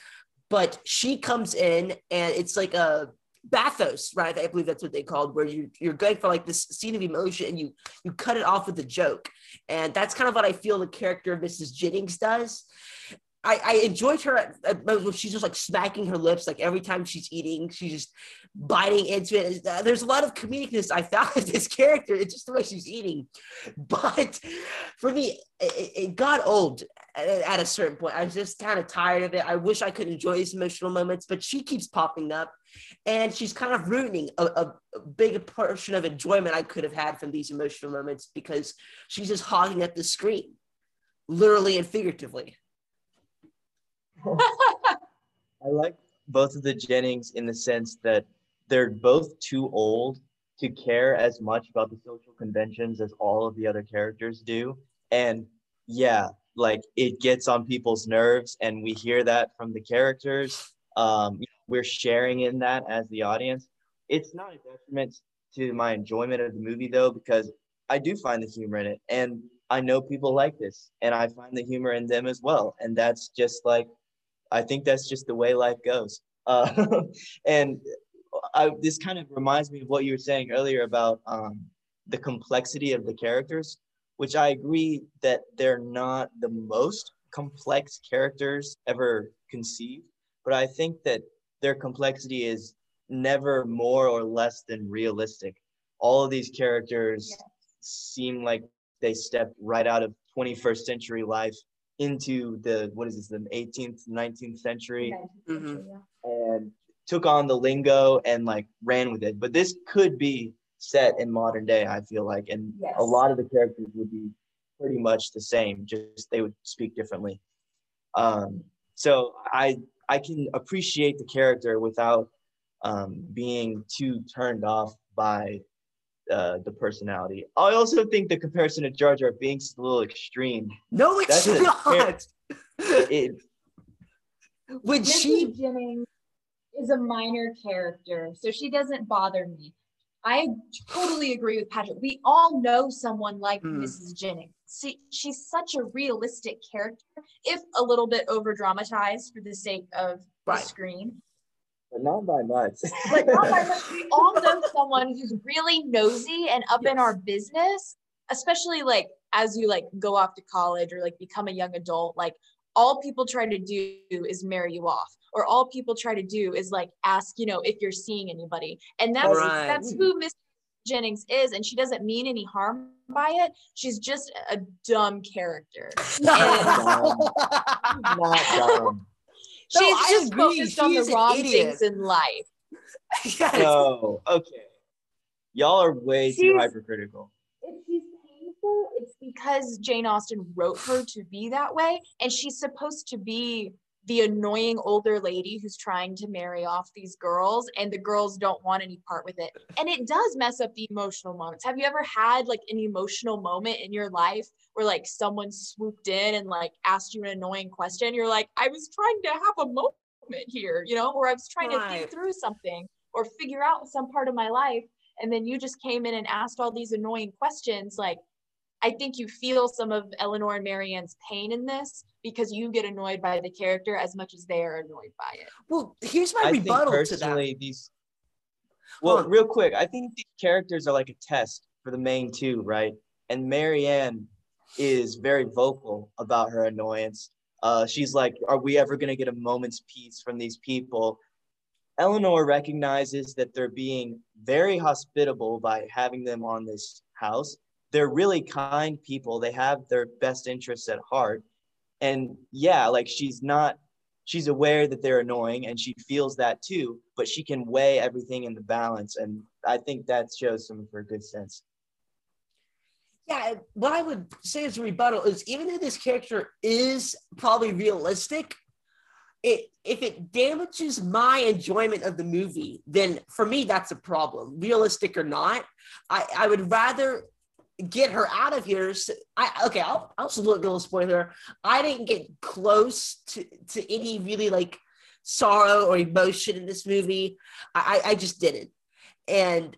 but she comes in and it's like a bathos, right? I believe that's what they called, where you're going for like this scene of emotion and you cut it off with a joke. And that's kind of what I feel the character of Mrs. Jennings does. I enjoyed her at when she's just like smacking her lips, like every time she's eating, she's just biting into it. There's a lot of comedicness I found in this character. It's just the way she's eating. But for me, it got old at a certain point. I was just kind of tired of it. I wish I could enjoy these emotional moments, but she keeps popping up and she's kind of ruining a big portion of enjoyment I could have had from these emotional moments because she's just hogging up the screen, literally and figuratively. I like both of the Jennings in the sense that they're both too old to care as much about the social conventions as all of the other characters do. And yeah, like it gets on people's nerves and we hear that from the characters. We're sharing in that as the audience. It's not a detriment to my enjoyment of the movie though, because I do find the humor in it. And I know people like this and I find the humor in them as well. And that's just like, I think that's just the way life goes. And this kind of reminds me of what you were saying earlier about the complexity of the characters, which I agree that they're not the most complex characters ever conceived, but I think that their complexity is never more or less than realistic. All of these characters yes. seem like they stepped right out of 21st century life into the, what is this, the 18th, 19th century, and took on the lingo and like ran with it. But this could be set in modern day, I feel like, and yes. a lot of the characters would be pretty much the same, just they would speak differently. So I can appreciate the character without being too turned off by the personality. I also think the comparison to Jar Jar Binks is a little extreme. No, it's not. When she Jennings is a minor character, so she doesn't bother me. I totally agree with Patrick. We all know someone like Mrs. Jennings. See, she's such a realistic character, if a little bit over dramatized for the sake of the screen. But not by much. But not by much. We all know someone who's really nosy and up yes. in our business, especially like as you like go off to college or like become a young adult. Like all people try to do is marry you off, or all people try to do is like ask, you know, if you're seeing anybody. And that's who Miss Jennings is, and she doesn't mean any harm by it. She's just a dumb character. Not dumb. She's just focused on the wrong things in life. Yes. Oh, okay. Y'all are way too hypercritical. If she's painful, it's because Jane Austen wrote her to be that way, and she's supposed to be the annoying older lady who's trying to marry off these girls, and the girls don't want any part with it. And it does mess up the emotional moments. Have you ever had like an emotional moment in your life where like someone swooped in and like asked you an annoying question? You're like, I was trying to have a moment here, you know, or I was trying to think through something or figure out some part of my life. And then you just came in and asked all these annoying questions. Like, I think you feel some of Eleanor and Marianne's pain in this because you get annoyed by the character as much as they are annoyed by it. Well, here's my rebuttal to that. Real quick, I think these characters are like a test for the main two, right? And Marianne is very vocal about her annoyance. She's like, are we ever going to get a moment's peace from these people? Eleanor recognizes that they're being very hospitable by having them on this house. They're really kind people. They have their best interests at heart. And yeah, like she's aware that they're annoying and she feels that too, but she can weigh everything in the balance. And I think that shows some of her good sense. Yeah, what I would say as a rebuttal is even though this character is probably realistic, if it damages my enjoyment of the movie, then for me, that's a problem. Realistic or not, I would rather get her out of here. So I'll just look a little spoiler. I didn't get close to any really like sorrow or emotion in this movie. I just didn't. And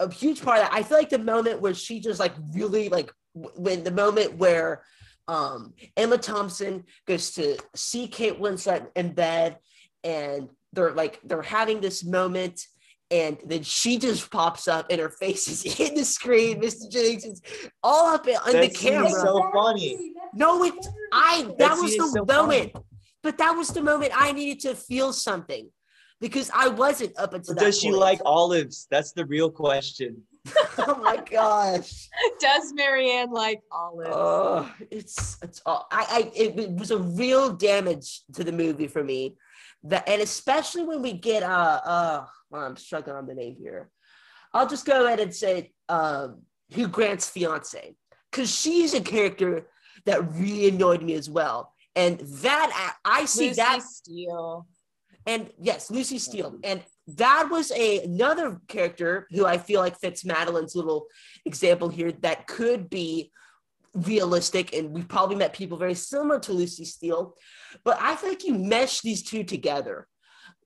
a huge part of that, I feel like the moment where she just like really like when the moment where Emma Thompson goes to see Kate Winslet in bed and they're having this moment. And then she just pops up and her face is in the screen. Mr. Jennings is all up in the camera. That's so funny. No, that was the moment. But that was the moment I needed to feel something because I wasn't up until that point. Does she like olives? That's the real question. Oh my gosh. Does Marianne like olives? Oh, it was a real damage to the movie for me. And especially when we get I'm struggling on the name here. I'll just go ahead and say Hugh Grant's fiance, because she's a character that really annoyed me as well. And that I see Lucy Steele. And yes, Lucy Steele. And that was another character who I feel like fits Madeline's little example here that could be realistic, and we've probably met people very similar to Lucy Steele, but I feel like you mesh these two together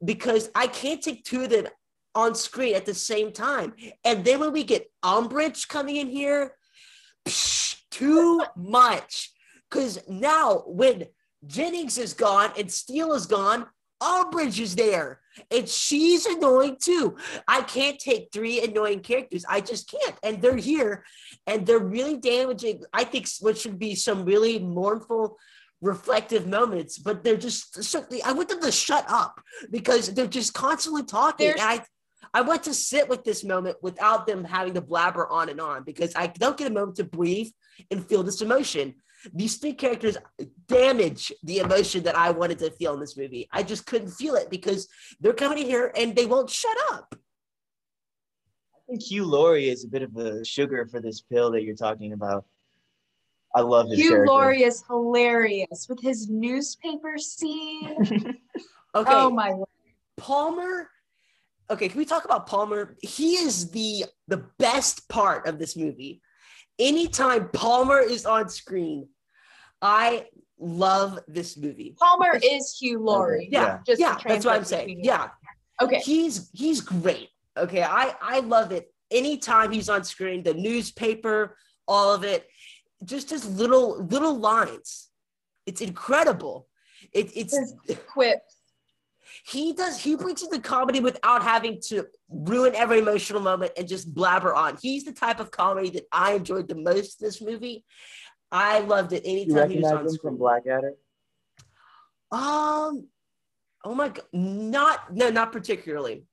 because I can't take two of them on screen at the same time. And then when we get Umbridge coming in here, too much. Because now when Jennings is gone and Steele is gone, Umbridge is there, and she's annoying too. I can't take three annoying characters. I just can't. And they're here, and they're really damaging, I think, what should be some really mournful, reflective moments, but they're just certainly, I want them to shut up because they're just constantly talking. And I want to sit with this moment without them having to blabber on and on, because I don't get a moment to breathe and feel this emotion. These three characters damage the emotion that I wanted to feel in this movie. I just couldn't feel it because they're coming in here and they won't shut up. I think Hugh Laurie is a bit of a sugar for this pill that you're talking about. I love his character. Hugh Laurie is hilarious with his newspaper scene. Okay. Oh my Lord. Palmer. Okay, can we talk about Palmer? He is the best part of this movie. Anytime Palmer is on screen, I love this movie. Palmer is Hugh Laurie. Yeah, yeah, that's what I'm saying. Yeah. Okay. He's great. Okay, I love it. Anytime he's on screen, the newspaper, all of it, just his little lines. It's incredible. It's quips. He brings in the comedy without having to ruin every emotional moment and just blabber on. He's the type of comedy that I enjoyed the most this movie. I loved it anytime he was on screen. From Blackadder? Oh my God, not particularly.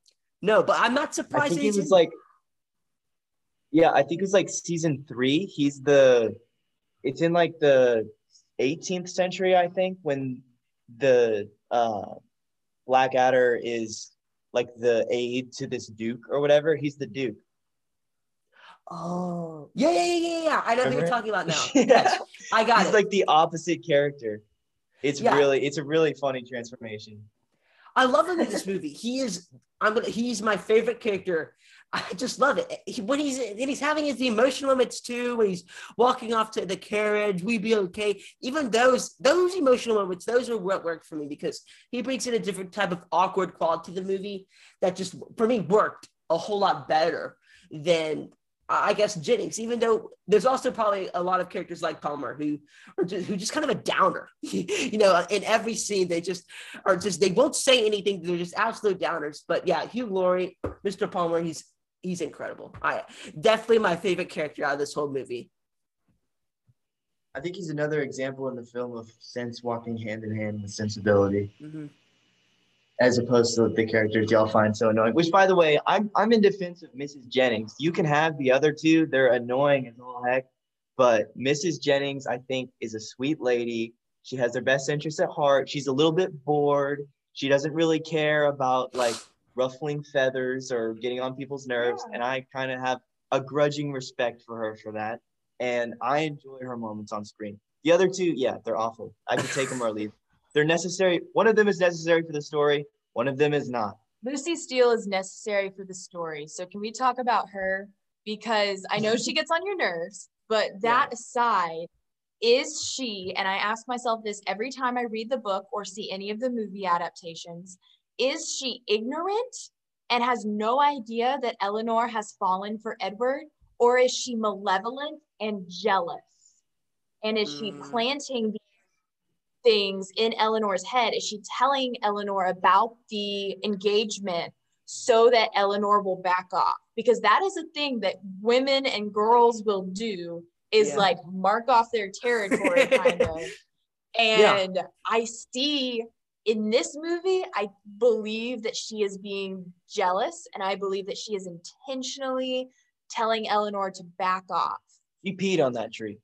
No, but I'm not surprised. I think it was like, yeah, I think it was like season 3. It's in like the 18th century, I think, when the Blackadder is like the aide to this duke or whatever. He's the duke. Oh, yeah. I know who you're talking about now. Yeah. Yes, I got it. He's like the opposite character. It's a really funny transformation. I love him in this movie. He's my favorite character. I just love it. He's having the emotional moments too, when he's walking off to the carriage, we'd be okay. Even those emotional moments, those are what worked for me, because he brings in a different type of awkward quality to the movie that just, for me, worked a whole lot better than, I guess, Jennings, even though there's also probably a lot of characters like Palmer who are just kind of a downer, you know, in every scene. They won't say anything. They're just absolute downers. But yeah, Hugh Laurie, Mr. Palmer, he's incredible. Definitely my favorite character out of this whole movie. I think he's another example in the film of sense walking hand in hand with sensibility. Mm-hmm. As opposed to the characters y'all find so annoying. Which, by the way, I'm in defense of Mrs. Jennings. You can have the other two. They're annoying as all heck. But Mrs. Jennings, I think, is a sweet lady. She has their best interests at heart. She's a little bit bored. She doesn't really care about, like, ruffling feathers or getting on people's nerves. Yeah. And I kind of have a grudging respect for her for that. And I enjoy her moments on screen. The other two, yeah, they're awful. I could take them or leave. They're necessary. One of them is necessary for the story. One of them is not. Lucy Steele is necessary for the story. So can we talk about her? Because I know she gets on your nerves, but that aside, is she, and I ask myself this every time I read the book or see any of the movie adaptations, is she ignorant and has no idea that Eleanor has fallen for Edward? Or is she malevolent and jealous? And is she planting the things in Eleanor's head? Is she telling Eleanor about the engagement so that Eleanor will back off? Because that is a thing that women and girls will do, is like mark off their territory kind of. And I see in this movie, I believe that she is being jealous, and I believe that she is intentionally telling Eleanor to back off. You peed on that tree.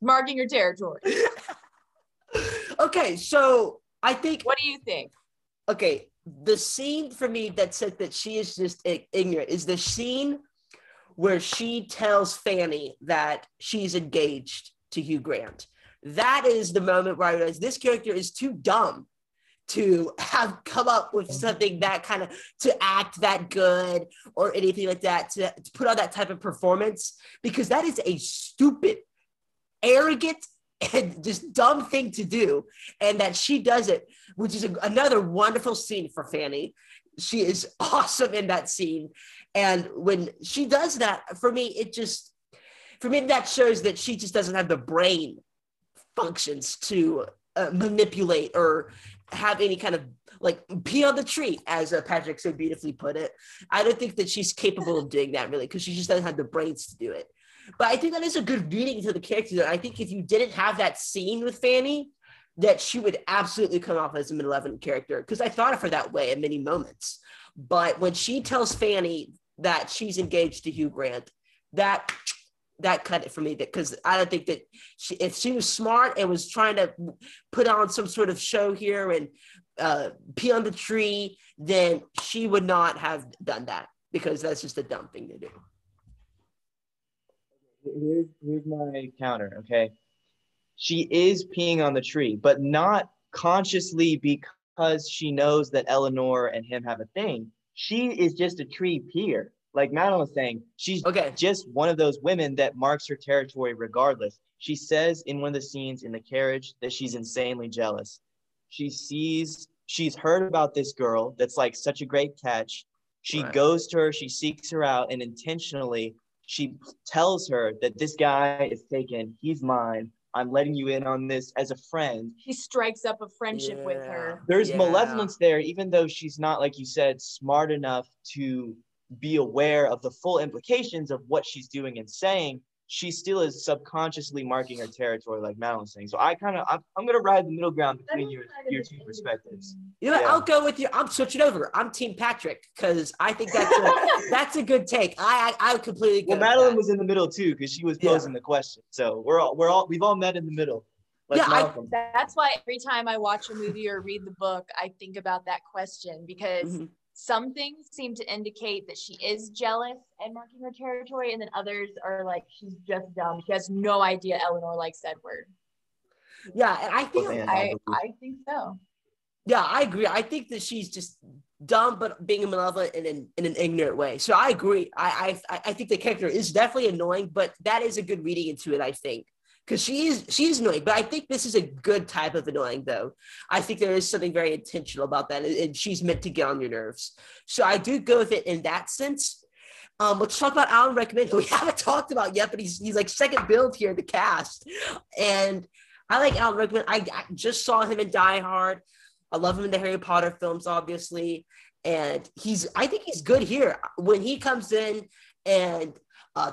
Marking your territory. Okay, so I think. What do you think? Okay, the scene for me that said that she is just ignorant is the scene where she tells Fanny that she's engaged to Hugh Grant. That is the moment where I realized this character is too dumb to have come up with something that kind of, to act that good or anything like that, to put on that type of performance, because that is a stupid, arrogant, and just dumb thing to do, and that she does it, which is another wonderful scene for Fanny. She is awesome in that scene, and when she does that, for me that shows that she just doesn't have the brain functions to manipulate or have any kind of like pee on the tree, as Patrick so beautifully put it. I don't think that she's capable of doing that really, because she just doesn't have the brains to do it. But I think that is a good reading into the character. And I think if you didn't have that scene with Fanny, that she would absolutely come off as a mid-11 character, because I thought of her that way in many moments. But when she tells Fanny that she's engaged to Hugh Grant, that cut it for me, because I don't think that if she was smart and was trying to put on some sort of show here and pee on the tree, then she would not have done that, because that's just a dumb thing to do. Here's my counter, okay? She is peeing on the tree, but not consciously because she knows that Eleanor and him have a thing. She is just a tree peer. Like Madeline was saying, she's just one of those women that marks her territory regardless. She says in one of the scenes in the carriage that she's insanely jealous. She's heard about this girl that's like such a great catch. She goes to her, she seeks her out, and intentionally she tells her that this guy is taken, he's mine. I'm letting you in on this as a friend. She strikes up a friendship with her. There's malevolence there, even though she's not, like you said, smart enough to be aware of the full implications of what she's doing and saying. She still is subconsciously marking her territory, like Madeline's saying. So I'm going to ride the middle ground between your two perspectives. You know what, I'll go with you. I'm switching over. I'm Team Patrick, because I think that's a good take. I completely agree. Well, Madeline was in the middle too, because she was posing the question. So we've all met in the middle. Like Malcolm. That's why every time I watch a movie or read the book, I think about that question, because some things seem to indicate that she is jealous and marking her territory, and then others are like, she's just dumb. She has no idea Eleanor likes Edward. Yeah, and I think I think so. Yeah, I agree. I think that she's just dumb, but being a malevolent in an ignorant way. So I agree. I think the character is definitely annoying, but that is a good reading into it, I think. Because she is annoying, but I think this is a good type of annoying, though. I think there is something very intentional about that, and she's meant to get on your nerves. So I do go with it in that sense. Let's talk about Alan Rickman, who we haven't talked about yet, but he's like second build here in the cast. And I like Alan Rickman. I just saw him in Die Hard. I love him in the Harry Potter films, obviously. And I think he's good here. When he comes in and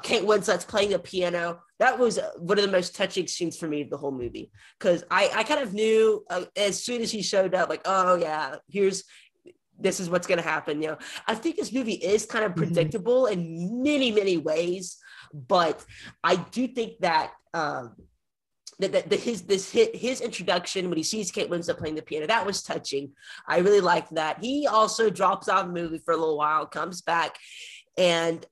Kate Winslet's playing the piano, that was one of the most touching scenes for me of the whole movie, because I kind of knew as soon as he showed up, like, oh yeah, this is what's going to happen. You know, I think this movie is kind of predictable in many, many ways, but I do think that his introduction when he sees Kate Winslet playing the piano, that was touching. I really liked that. He also drops out of the movie for a little while, comes back, and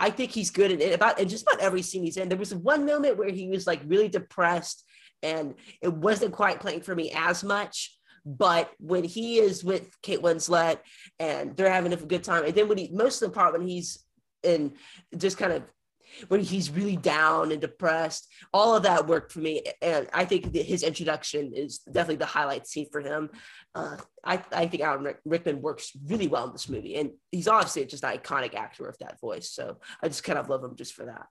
I think he's good in just about every scene he's in. There was one moment where he was like really depressed and it wasn't quite playing for me as much, but when he is with Kate Winslet and they're having a good time, and then most of the part when he's in just kind of, when he's really down and depressed, all of that worked for me. And I think that his introduction is definitely the highlight scene for him. I think Alan Rickman works really well in this movie. And he's obviously just an iconic actor with that voice. So I just kind of love him just for that.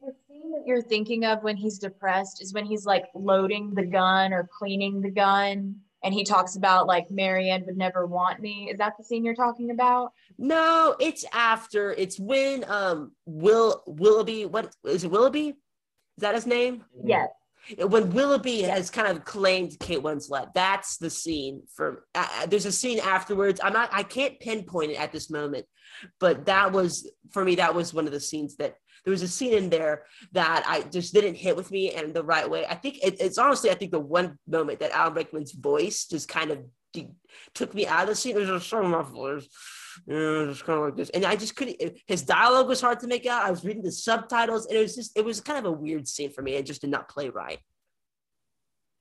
The scene that you're thinking of when he's depressed is when he's like loading the gun or cleaning the gun. And he talks about like Marianne would never want me. Is that the scene you're talking about? No, it's after. It's when Willoughby. What is it? Willoughby? Is that his name? Yes. When Willoughby has kind of claimed Kate Winslet. That's the scene. There's a scene afterwards. I can't pinpoint it at this moment, but that was for me. That was one of the scenes that. There was a scene in there that I just didn't hit with me in the right way. I think it's honestly, I think the one moment that Alan Rickman's voice just kind of took me out of the scene. It was just so muffled. It was kind of like this. And I just couldn't, his dialogue was hard to make out. I was reading the subtitles and it was kind of a weird scene for me. It just did not play right.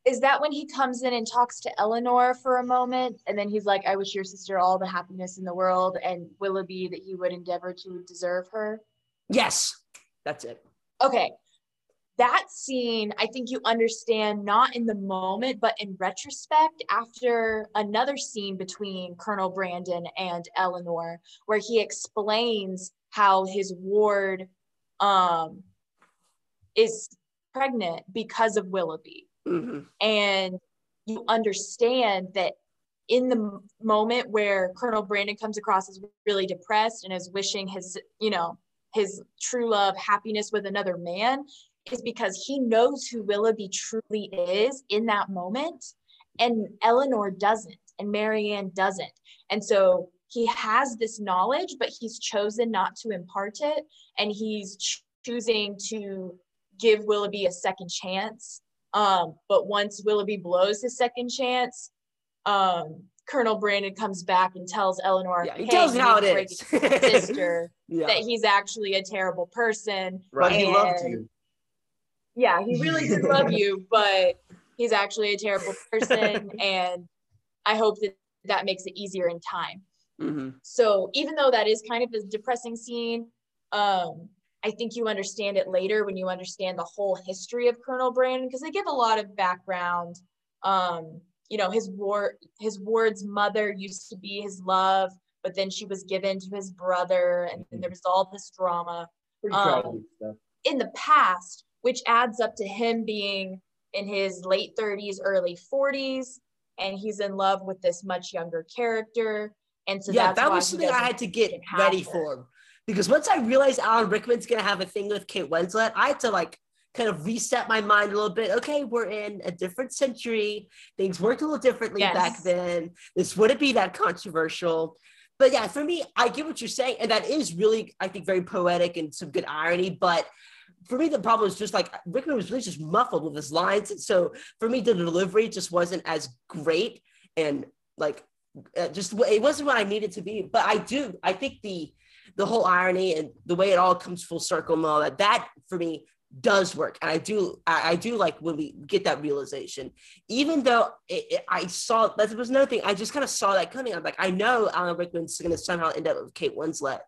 Is that when he comes in and talks to Eleanor for a moment? And then he's like, I wish your sister all the happiness in the world, and Willoughby that he would endeavor to deserve her. Yes. That's it. Okay. That scene, I think you understand not in the moment, but in retrospect, after another scene between Colonel Brandon and Eleanor, where he explains how his ward is pregnant because of Willoughby. And you understand that in the moment where Colonel Brandon comes across as really depressed and is wishing his, you know, his true love happiness with another man, is because he knows who Willoughby truly is in that moment. And Eleanor doesn't, and Marianne doesn't. And so he has this knowledge, but he's chosen not to impart it. And he's choosing to give Willoughby a second chance. But once Willoughby blows his second chance, Colonel Brandon comes back and tells Eleanor, yeah, he tells how it is. His sister, yeah, that he's actually a terrible person. Right. And, he loved you. Yeah, he really did love you, but he's actually a terrible person. And I hope that that makes it easier in time. Mm-hmm. So even though that is kind of a depressing scene, I think you understand it later when you understand the whole history of Colonel Brandon, because they give a lot of background. You know, his ward's mother used to be his love, but then she was given to his brother, and then there was all this drama in the past, which adds up to him being in his late 30s, early 40s, and he's in love with this much younger character. And so yeah, that was something I had to get ready for, because once I realized Alan Rickman's gonna have a thing with Kate Winslet, I had to like kind of reset my mind a little bit. Okay, we're in a different century. Things worked a little differently back then. This wouldn't be that controversial. But yeah, for me, I get what you're saying. And that is really, I think, very poetic and some good irony. But for me, the problem is just like Rickman was really just muffled with his lines. And so for me, the delivery just wasn't as great. And like, just it wasn't what I needed to be. But I think the whole irony and the way it all comes full circle and all that for me does work. And I do like when we get that realization, even though I saw that was another thing. I just kind of saw that coming. I'm like, I know Alan Rickman's going to somehow end up with Kate Winslet,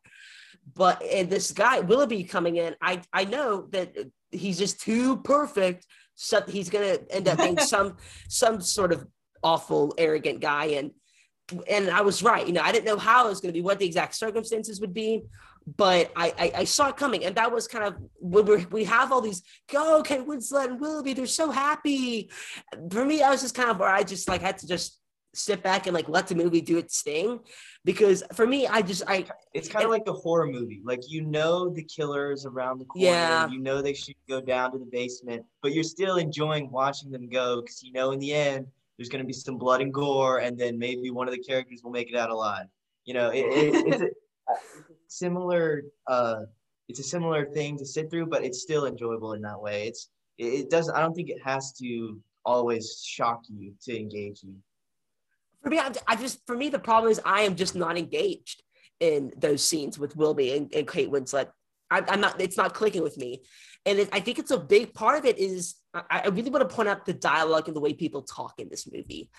but and this guy Willoughby coming in, I know that he's just too perfect. So he's going to end up being some sort of awful, arrogant guy. And I was right. You know, I didn't know how it was going to be, what the exact circumstances would be, but I saw it coming. And that was kind of when we have all these Kate Winslet and Willoughby, they're so happy. For me, I was just kind of where I just like had to just sit back and like let the movie do its thing, because for me, it's kind of like a horror movie. Like, you know, the killer is around the corner. Yeah. You know they should go down to the basement, but you're still enjoying watching them go, because you know in the end there's going to be some blood and gore, and then maybe one of the characters will make it out alive. You know, it's a similar thing to sit through, but it's still enjoyable in that way. I don't think it has to always shock you to engage you. For me, for me, the problem is I am just not engaged in those scenes with Willoughby and Kate Winslet. I'm not, it's not clicking with me. And I think it's a big part of it is, I really want to point out the dialogue and the way people talk in this movie,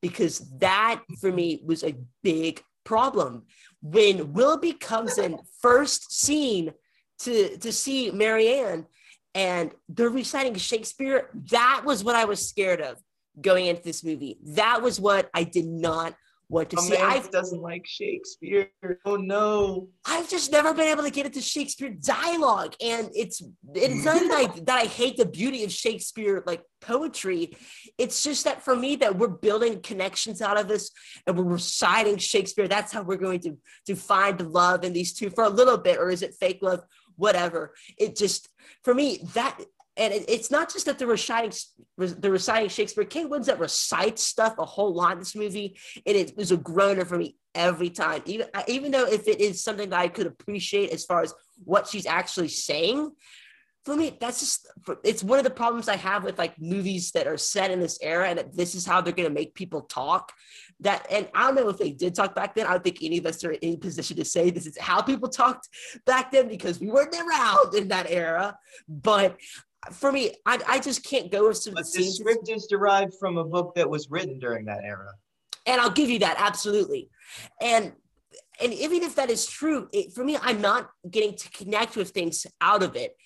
because that for me was a big problem. When Willoughby comes in first scene to see Marianne and they're reciting Shakespeare, that was what I was scared of going into this movie. That was what I did not want to see. I doesn't like Shakespeare. Oh no. I've just never been able to get into Shakespeare dialogue. And it's not that I hate the beauty of Shakespeare, like poetry. It's just that for me, that we're building connections out of this and we're reciting Shakespeare. That's how we're going to find love in these two for a little bit, or is it fake love? Whatever. It just, for me, that, and it's not just that they're reciting Shakespeare. Kate Winslet recites stuff a whole lot in this movie, and it was a groaner for me every time. Even though if it is something that I could appreciate as far as what she's actually saying, for me, that's just, it's one of the problems I have with like movies that are set in this era, and that this is how they're going to make people talk. And I don't know if they did talk back then. I don't think any of us are in any position to say this is how people talked back then, because we weren't around in that era. But for me, I just can't go with some of the scenes. The script is derived from a book that was written during that era. And I'll give you that, absolutely. And even if that is true, for me, I'm not getting to connect with things out of it.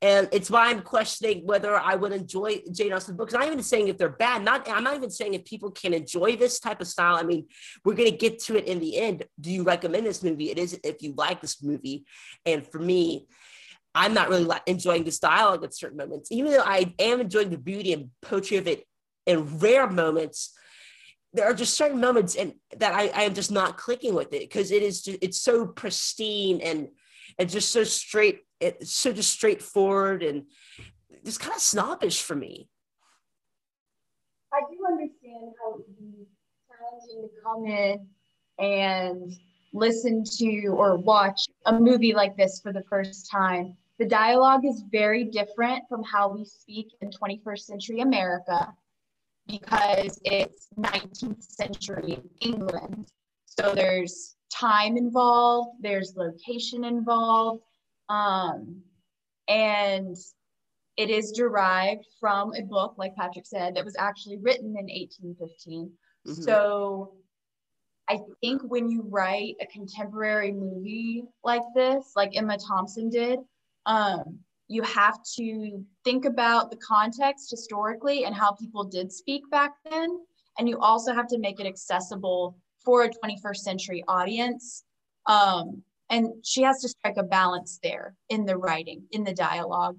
And it's why I'm questioning whether I would enjoy Jane Austen books. I'm not even saying if they're bad. I'm not even saying if people can enjoy this type of style. I mean, we're going to get to it in the end. Do you recommend this movie? It is if you like this movie. And for me, I'm not really enjoying this dialogue at certain moments, even though I am enjoying the beauty and poetry of it in rare moments, there are just certain moments and that I am just not clicking with it, because it is just, it's so pristine and just so straight, it's so just straightforward and it's kind of snobbish for me. I do understand how it would be challenging to come in and listen to or watch a movie like this for the first time. The dialogue is very different from how we speak in 21st century America, because it's 19th century England. So there's time involved, there's location involved, and it is derived from a book, like Patrick said, that was actually written in 1815. Mm-hmm. So I think when you write a contemporary movie like this, like Emma Thompson did, you have to think about the context historically and how people did speak back then. And you also have to make it accessible for a 21st century audience. And she has to strike a balance there in the writing, in the dialogue,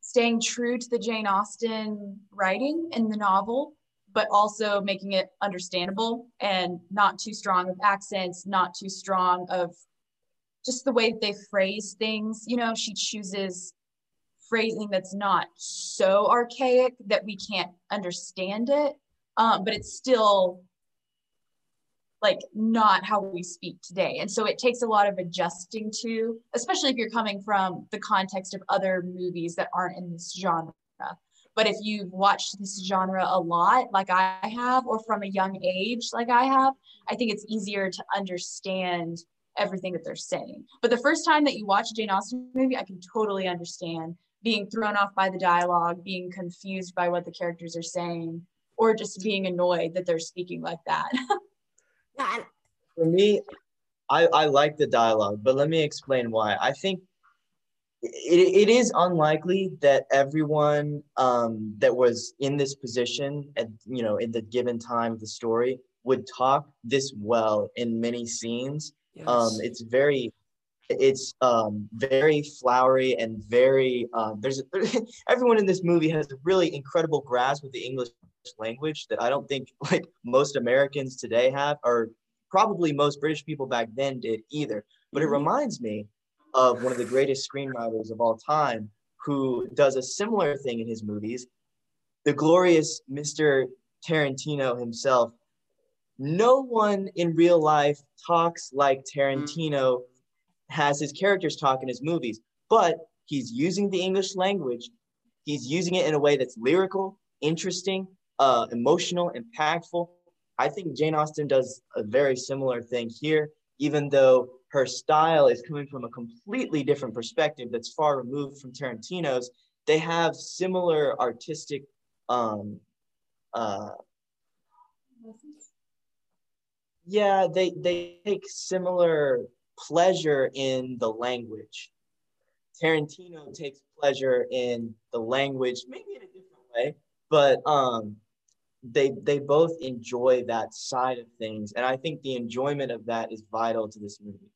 staying true to the Jane Austen writing in the novel, but also making it understandable and not too strong of accents, not too strong of just the way they phrase things. You know, she chooses phrasing that's not so archaic that we can't understand it, but it's still like not how we speak today. And so it takes a lot of adjusting to, especially if you're coming from the context of other movies that aren't in this genre. But if you've watched this genre a lot, like I have, or from a young age, like I have, I think it's easier to understand everything that they're saying. But the first time that you watch a Jane Austen movie, I can totally understand being thrown off by the dialogue, being confused by what the characters are saying, or just being annoyed that they're speaking like that. For me, I like the dialogue, but let me explain why. I think it is unlikely that everyone that was in this position at, you know, in the given time of the story would talk this well in many scenes. Yes. It's very flowery and very, everyone in this movie has a really incredible grasp of the English language that I don't think like most Americans today have, or probably most British people back then did either. But it reminds me of one of the greatest screenwriters of all time who does a similar thing in his movies, the glorious Mr. Tarantino himself. No one in real life talks like Tarantino has his characters talk in his movies, but he's using the English language. He's using it in a way that's lyrical, interesting, emotional, impactful. I think Jane Austen does a very similar thing here, even though her style is coming from a completely different perspective that's far removed from Tarantino's. They have similar artistic they take similar pleasure in the language. Tarantino takes pleasure in the language, maybe in a different way, but they both enjoy that side of things. And I think the enjoyment of that is vital to this movie.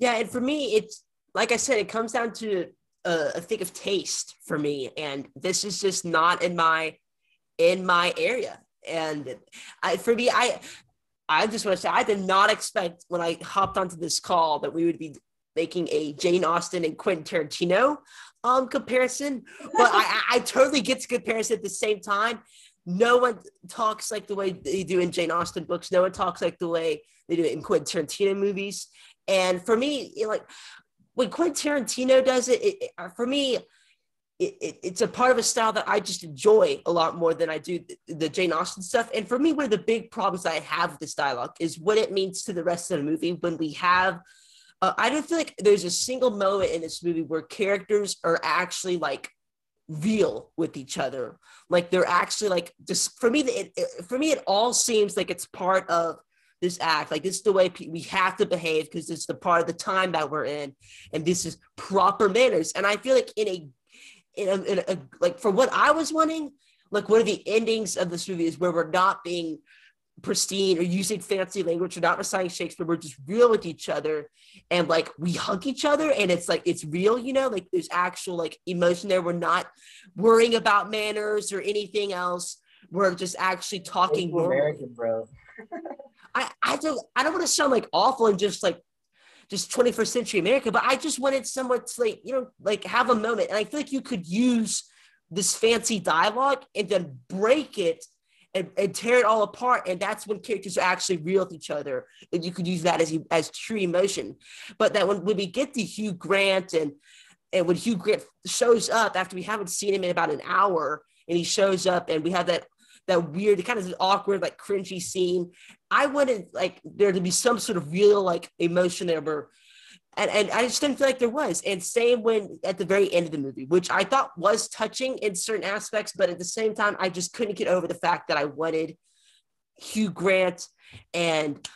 Yeah, and for me, it's, like I said, it comes down to a thing of taste for me. And this is just not in my area. And I just want to say, I did not expect when I hopped onto this call that we would be making a Jane Austen and Quentin Tarantino comparison, but I totally get the comparison at the same time. No one talks like the way they do in Jane Austen books. No one talks like the way they do it in Quentin Tarantino movies. And for me, like when Quentin Tarantino does it, it's a part of a style that I just enjoy a lot more than I do the Jane Austen stuff. And for me, one of the big problems I have with this dialogue is what it means to the rest of the movie when we have, I don't feel like there's a single moment in this movie where characters are actually like real with each other. Like they're actually like, just for me, it all seems like it's part of this act. Like this is the way we have to behave because it's the part of the time that we're in. And this is proper manners. And I feel like in a, like for what I was wanting, like one of the endings of this movie is where we're not being pristine or using fancy language. We're not reciting Shakespeare. We're just real with each other, and like we hug each other, and it's like it's real, you know. Like there's actual like emotion there. We're not worrying about manners or anything else. We're just actually talking. American, bro. I don't want to sound like awful and just like just 21st century America, but I just wanted someone to like, you know, like have a moment. And I feel like you could use this fancy dialogue and then break it and tear it all apart. And that's when characters are actually real with each other. And you could use that as true emotion. But that when we get to Hugh Grant and when Hugh Grant shows up after we haven't seen him in about an hour, and he shows up and we have that weird, kind of awkward, like cringy scene. I wanted like there to be some sort of real like emotion there, and I just didn't feel like there was. And same when at the very end of the movie, which I thought was touching in certain aspects, but at the same time, I just couldn't get over the fact that I wanted Hugh Grant and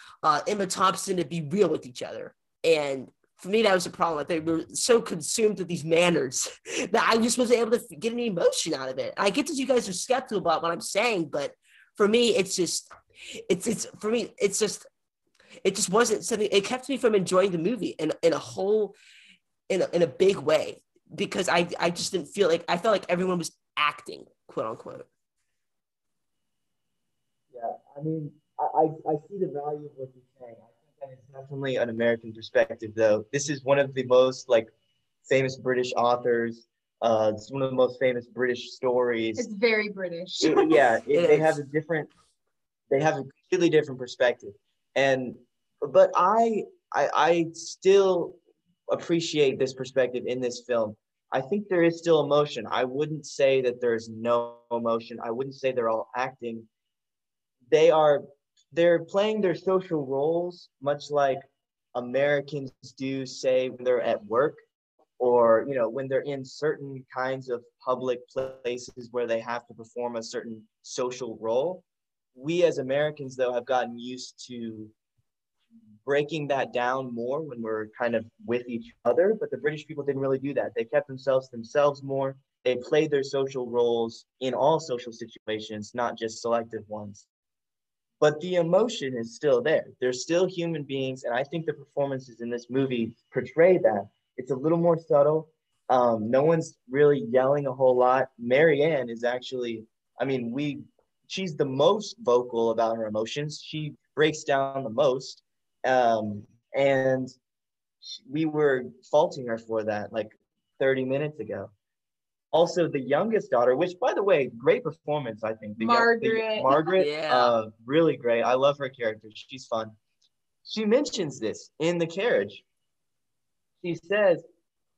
Emma Thompson to be real with each other. And for me, that was a problem. They were so consumed with these manners that I just wasn't able to get any emotion out of it. I get that you guys are skeptical about what I'm saying, but for me, it just wasn't something. It kept me from enjoying the movie in a big way, because I just didn't feel like, I felt like everyone was acting, quote unquote. Yeah, I mean, I see the value of what you're saying. And it's definitely an American perspective, though. This is one of the most like famous British authors. It's one of the most famous British stories. It's very British. They have a completely different perspective. But I still appreciate this perspective in this film. I think there is still emotion. I wouldn't say that there's no emotion. I wouldn't say they're all acting. They're playing their social roles, much like Americans do, say, when they're at work, or, you know, when they're in certain kinds of public places where they have to perform a certain social role. We as Americans, though, have gotten used to breaking that down more when we're kind of with each other, but the British people didn't really do that. They kept themselves more. They played their social roles in all social situations, not just selective ones. But the emotion is still there. They're still human beings, and I think the performances in this movie portray that. It's a little more subtle. No one's really yelling a whole lot. Marianne is actually, she's the most vocal about her emotions. She breaks down the most, and we were faulting her for that like 30 minutes ago. Also, the youngest daughter, which, by the way, great performance, I think. Margaret, yeah. Really great. I love her character. She's fun. She mentions this in the carriage. She says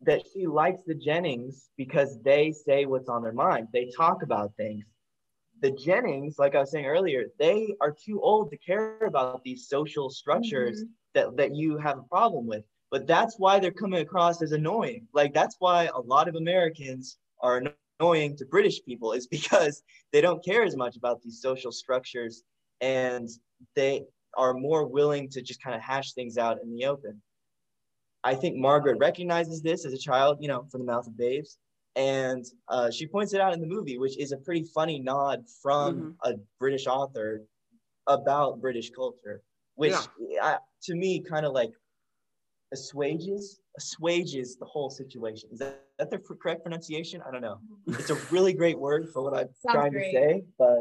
that she likes the Jennings because they say what's on their mind. They talk about things. The Jennings, like I was saying earlier, they are too old to care about these social structures that you have a problem with. But that's why they're coming across as annoying. Like, that's why a lot of Americans are annoying to British people, is because they don't care as much about these social structures, and they are more willing to just kind of hash things out in the open. I think Margaret recognizes this as a child, you know, from the mouth of babes, and she points it out in the movie, which is a pretty funny nod from a British author about British culture, which to me kind of like assuages the whole situation. Is that the correct pronunciation? I don't know. It's a really great word for what I'm trying to say, but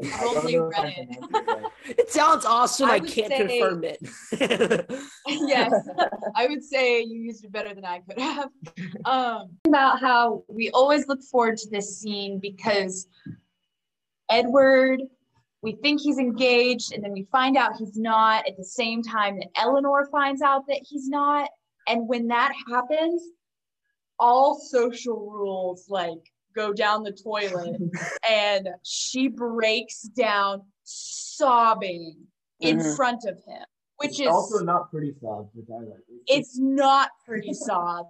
it sounds awesome. I can't confirm it. Yes, I would say you used it better than I could have. About how we always look forward to this scene because Edward, we think he's engaged, and then we find out he's not, at the same time that Eleanor finds out that he's not. And when that happens, all social rules like go down the toilet, and she breaks down sobbing in front of him, which is also not pretty sobs, which I like. It's not pretty sobs.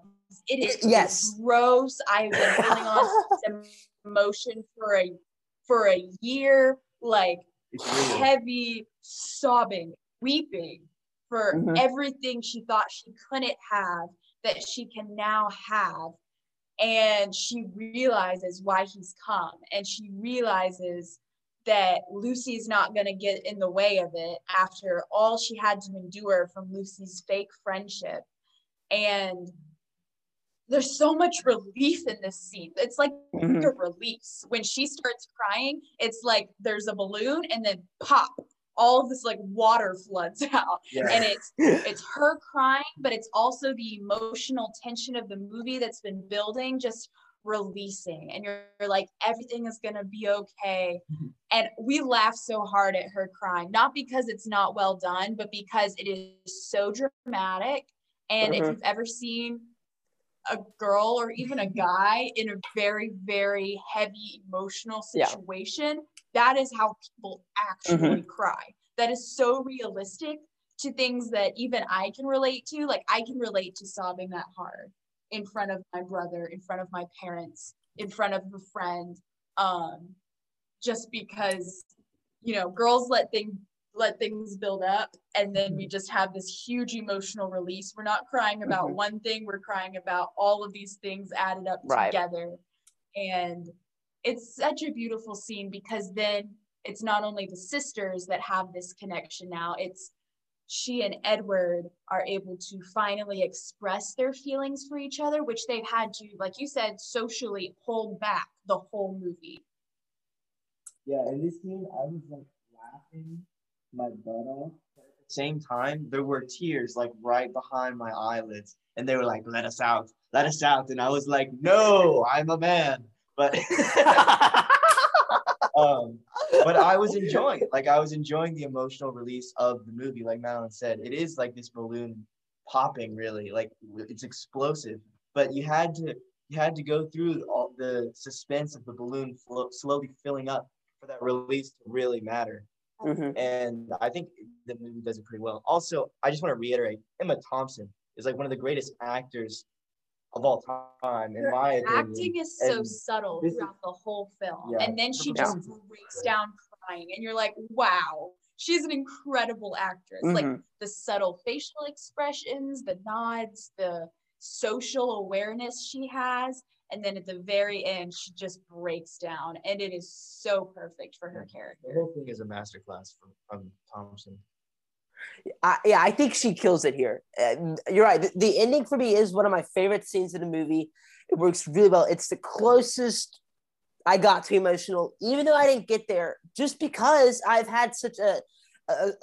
It is gross. I've been holding on to this emotion for a year, like heavy sobbing, weeping for everything she thought she couldn't have that she can now have. And she realizes why he's come, and she realizes that Lucy's not going to get in the way of it after all she had to endure from Lucy's fake friendship. And there's so much relief in this scene. It's like a release. When she starts crying, it's like there's a balloon and then pop, all of this like water floods out. Yeah. And it's her crying, but it's also the emotional tension of the movie that's been building, just releasing. And you're like, everything is going to be okay. And we laugh so hard at her crying, not because it's not well done, but because it is so dramatic. And if you've ever seen a girl or even a guy in a very, very heavy emotional situation, that is how people actually cry. That is so realistic to things that even I can relate to. Like, I can relate to sobbing that hard in front of my brother, in front of my parents, in front of a friend, just because, you know, girls let things build up, and then we just have this huge emotional release. We're not crying about one thing, we're crying about all of these things added up together. And it's such a beautiful scene, because then it's not only the sisters that have this connection now, it's she and Edward are able to finally express their feelings for each other, which they've had to, like you said, socially hold back the whole movie. Yeah, in this scene, I was like laughing my butt off, but at the same time there were tears like right behind my eyelids, and they were like, let us out, let us out. And I was like, no, I'm a man. But but I was enjoying it. Like, I was enjoying the emotional release of the movie. Like Madeline said, it is like this balloon popping, really, like it's explosive, but you had to go through all the suspense of the balloon slowly filling up for that release to really matter. And I think the movie does it pretty well. Also, I just want to reiterate, Emma Thompson is like one of the greatest actors of all time, in my opinion. Acting is so subtle throughout the whole film. Yeah. And then she just breaks down crying, and you're like, wow, she's an incredible actress. Like, the subtle facial expressions, the nods, the social awareness she has. And then at the very end, she just breaks down, and it is so perfect for her character. The whole thing is a masterclass from Thompson. I think she kills it here. You're right. The ending for me is one of my favorite scenes in the movie. It works really well. It's the closest I got to emotional, even though I didn't get there, just because I've had such a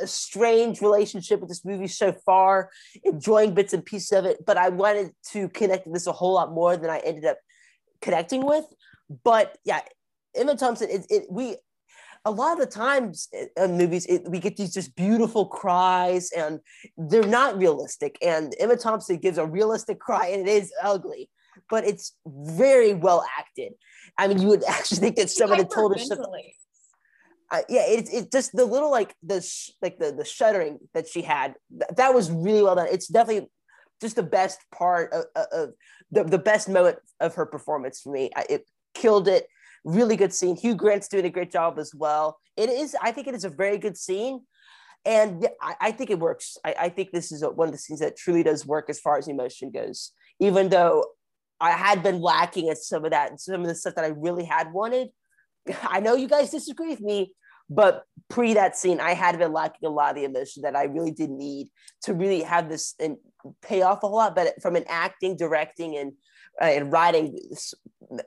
strange relationship with this movie so far, enjoying bits and pieces of it. But I wanted to connect with this a whole lot more than I ended up connecting with. But yeah, Emma Thompson, we a lot of the times in movies we get these just beautiful cries, and they're not realistic, and Emma Thompson gives a realistic cry, and it is ugly, but it's very well acted. I mean, you would actually think that someone had told her something. Yeah, it just the little the shuddering that she had, that was really well done. It's definitely just the best part of the best moment of her performance for me. It killed it. Really good scene. Hugh Grant's doing a great job as well. I think it is a very good scene. And I think it works. I think this is one of the scenes that truly does work as far as emotion goes, even though I had been lacking at some of that and some of the stuff that I really had wanted. I know you guys disagree with me, but pre that scene, I had been lacking a lot of the emotion that I really did need to really have this and pay off a whole lot. But from an acting, directing, and writing,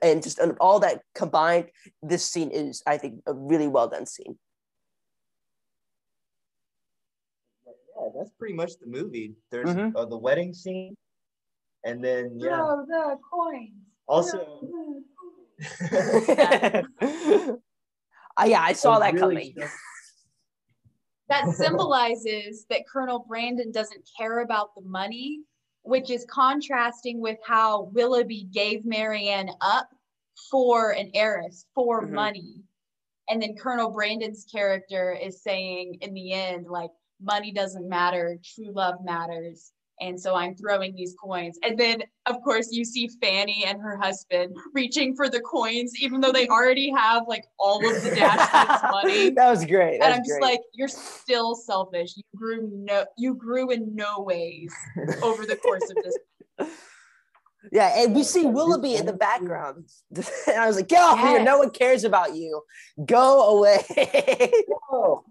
and just all that combined, this scene is, I think, a really well done scene. Yeah, that's pretty much the movie. There's the wedding scene, and then throw the coins. Also. Yeah, I saw that coming. That symbolizes that Colonel Brandon doesn't care about the money, which is contrasting with how Willoughby gave Marianne up for an heiress, for money. And then Colonel Brandon's character is saying in the end, like, money doesn't matter, true love matters. And so I'm throwing these coins. And then, of course, you see Fanny and her husband reaching for the coins, even though they already have like all of the Dashwood's money. That was great. That and was I'm great. Just like, you're still selfish. You grew in no ways over the course of this. Yeah, and we see Willoughby in the background. And I was like, get off here. No one cares about you. Go away. No.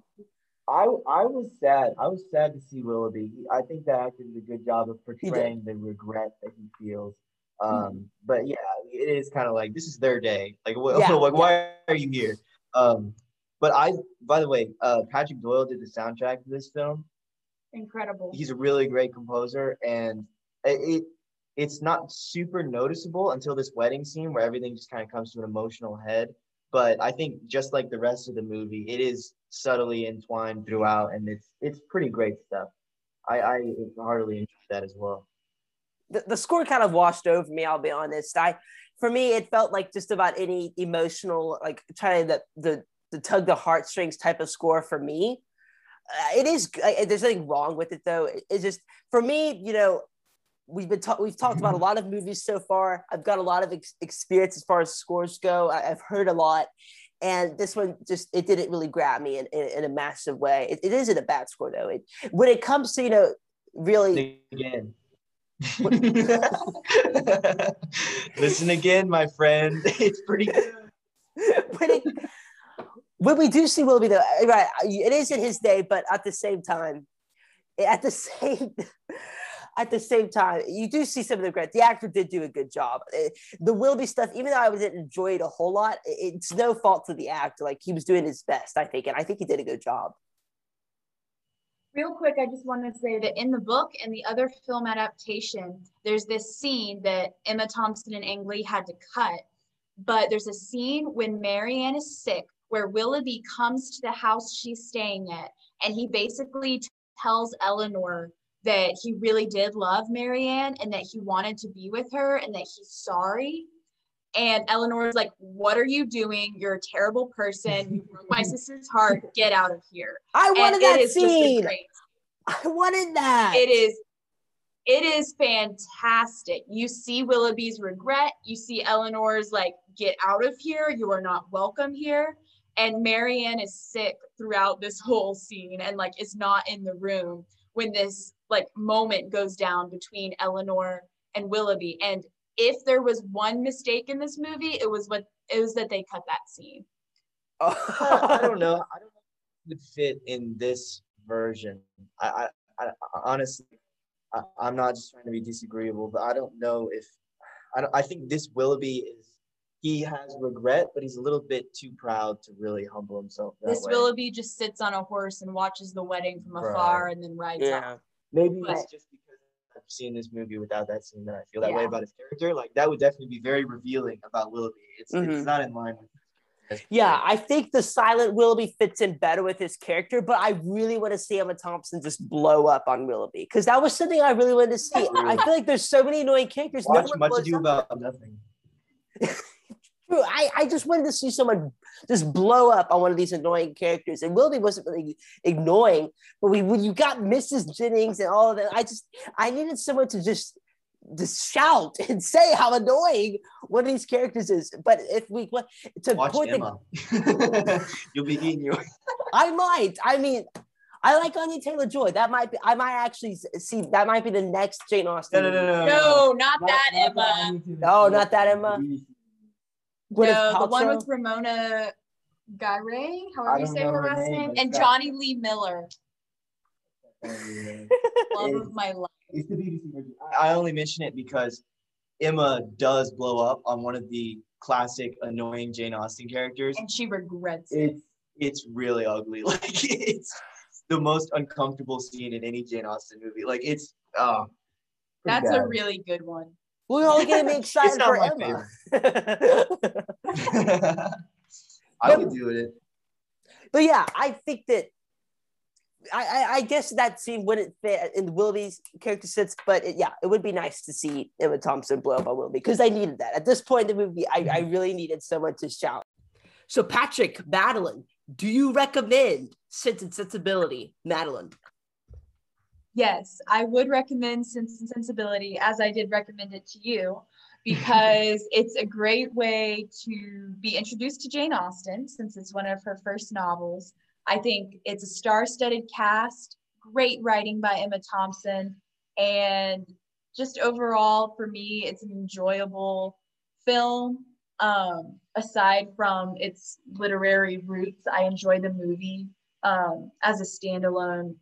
I was sad. I was sad to see Willoughby. I think the actor did a good job of portraying the regret that he feels. But yeah, it is kind of like, this is their day. Like, why are you here? But by the way, Patrick Doyle did the soundtrack to this film. Incredible. He's a really great composer, and it's not super noticeable until this wedding scene where everything just kind of comes to an emotional head. But I think just like the rest of the movie, it is subtly entwined throughout, and it's pretty great stuff. I heartily enjoyed that as well. The score kind of washed over me, I'll be honest. For me, it felt like just about any emotional, like trying the tug the heartstrings type of score for me. It is, there's nothing wrong with it though. It's just, for me, you know, we've talked about a lot of movies so far. I've got a lot of experience as far as scores go. I've heard a lot, and this one just, it didn't really grab me in a massive way. It isn't a bad score though. When it comes to, you know, really again. Listen again, my friend. It's pretty good. When we do see Willoughby, though, right? It isn't his day, but at the same time, you do see some of the regret. The actor did do a good job. The Willoughby stuff, even though I didn't enjoy it a whole lot, it's no fault to the actor. Like, he was doing his best, I think, and I think he did a good job. Real quick, I just want to say that in the book and the other film adaptation, there's this scene that Emma Thompson and Ang Lee had to cut, but there's a scene when Marianne is sick where Willoughby comes to the house she's staying at, and he basically tells Eleanor that he really did love Marianne and that he wanted to be with her and that he's sorry. And Eleanor's like, what are you doing? You're a terrible person. You broke my sister's heart. Get out of here. I wanted that scene. I wanted that. It is fantastic. You see Willoughby's regret. You see Eleanor's like, get out of here. You are not welcome here. And Marianne is sick throughout this whole scene and like is not in the room when this like moment goes down between Eleanor and Willoughby. And if there was one mistake in this movie, it was that they cut that scene. I don't know if it would fit in this version. I honestly, I'm not just trying to be disagreeable, but I don't know if I think this Willoughby he has regret, but he's a little bit too proud to really humble himself that way. Willoughby just sits on a horse and watches the wedding from afar and then rides off. Maybe it's just because I've seen this movie without that scene that I feel that way about his character. Like, that would definitely be very revealing about Willoughby. It's not in line with his character. Yeah, I think the silent Willoughby fits in better with his character, but I really want to see Emma Thompson just blow up on Willoughby, because that was something I really wanted to see. I feel like there's so many annoying characters. Watch no Much Ado About Nothing. I just wanted to see someone just blow up on one of these annoying characters, and Willoughby wasn't really annoying, but when you got Mrs. Jennings and all of that, I needed someone to just shout and say how annoying one of these characters is. But if we want to watch Emma, you'll be eating your. I like Anya Taylor Joy. I might actually see. That might be the next Jane Austen. No, not that Emma. No, not that Emma. No, the one with Ramona Garai, however you say her last name, and Johnny Lee Miller. Love of my life. It's the BBC version. I only mention it because Emma does blow up on one of the classic annoying Jane Austen characters, and she regrets it. It's really ugly. Like, it's the most uncomfortable scene in any Jane Austen movie. Like, it's that's bad. A really good one. We're all going to be excited for Emma. I would do it. But yeah, I think that, I guess that scene wouldn't fit in Willoughby's character sets, but it would be nice to see Emma Thompson blow up on Willoughby, because I needed that. At this point in the movie, I really needed someone to shout. So Patrick, Madeline, do you recommend Sense and Sensibility, Madeline? Yes, I would recommend Sense and Sensibility, as I did recommend it to you, because it's a great way to be introduced to Jane Austen, since it's one of her first novels. I think it's a star-studded cast, great writing by Emma Thompson, and just overall for me, it's an enjoyable film. Aside from its literary roots, I enjoy the movie as a standalone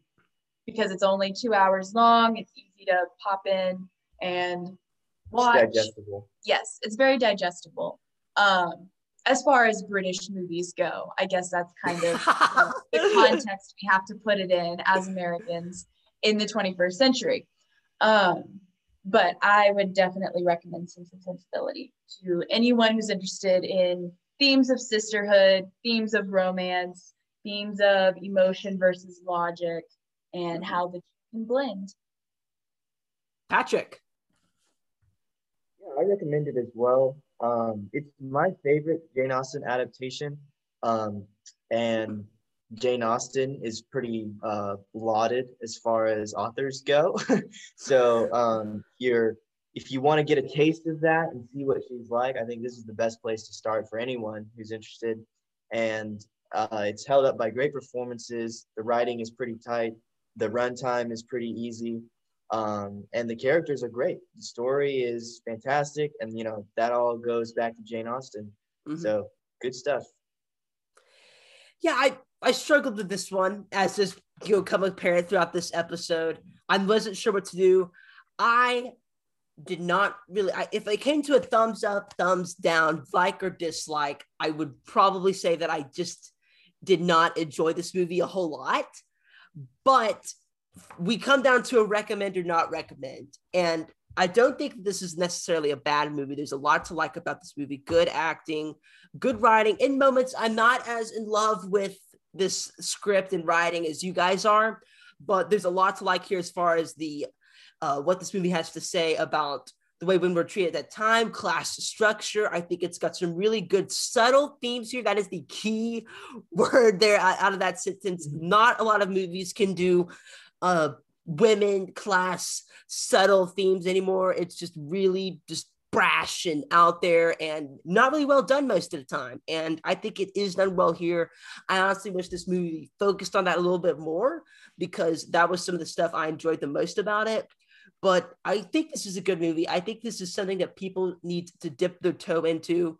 because it's only 2 hours long. It's easy to pop in and watch. It's digestible. Yes, it's very digestible. As far as British movies go, I guess that's kind of the context we have to put it in as Americans in the 21st century. But I would definitely recommend Sense and Sensibility to anyone who's interested in themes of sisterhood, themes of romance, themes of emotion versus logic, and how the two can blend. Patrick. Yeah, I recommend it as well. It's my favorite Jane Austen adaptation, and Jane Austen is pretty lauded as far as authors go. So if you want to get a taste of that and see what she's like, I think this is the best place to start for anyone who's interested. And it's held up by great performances. The writing is pretty tight. The runtime is pretty easy. And the characters are great. The story is fantastic. And, you know, that all goes back to Jane Austen. Mm-hmm. So good stuff. Yeah, I struggled with this one, as has become apparent throughout this episode. I wasn't sure what to do. I did not really, if I came to a thumbs up, thumbs down, like or dislike, I would probably say that I just did not enjoy this movie a whole lot. But we come down to a recommend or not recommend. And I don't think this is necessarily a bad movie. There's a lot to like about this movie. Good acting, good writing. In moments, I'm not as in love with this script and writing as you guys are, but there's a lot to like here as far as the what this movie has to say about the way women were treated at that time, class structure. I think it's got some really good subtle themes here. That is the key word there out of that sentence. Not a lot of movies can do women, class, subtle themes anymore. It's just really just brash and out there and not really well done most of the time. And I think it is done well here. I honestly wish this movie focused on that a little bit more because that was some of the stuff I enjoyed the most about it. But I think this is a good movie. I think this is something that people need to dip their toe into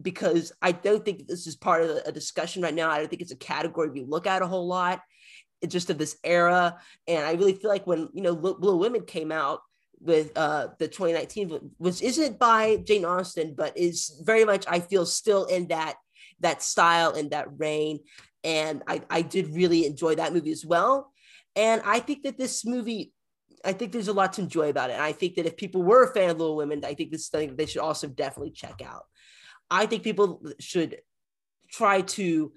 because I don't think this is part of a discussion right now. I don't think it's a category we look at a whole lot. It's just of this era. And I really feel like when, you know, Little Women came out with the 2019, which isn't by Jane Austen, but is very much, I feel, still in that style and that reign. And I did really enjoy that movie as well. And I think that this movie, I think there's a lot to enjoy about it. And I think that if people were a fan of Little Women, I think this is something they should also definitely check out. I think people should try to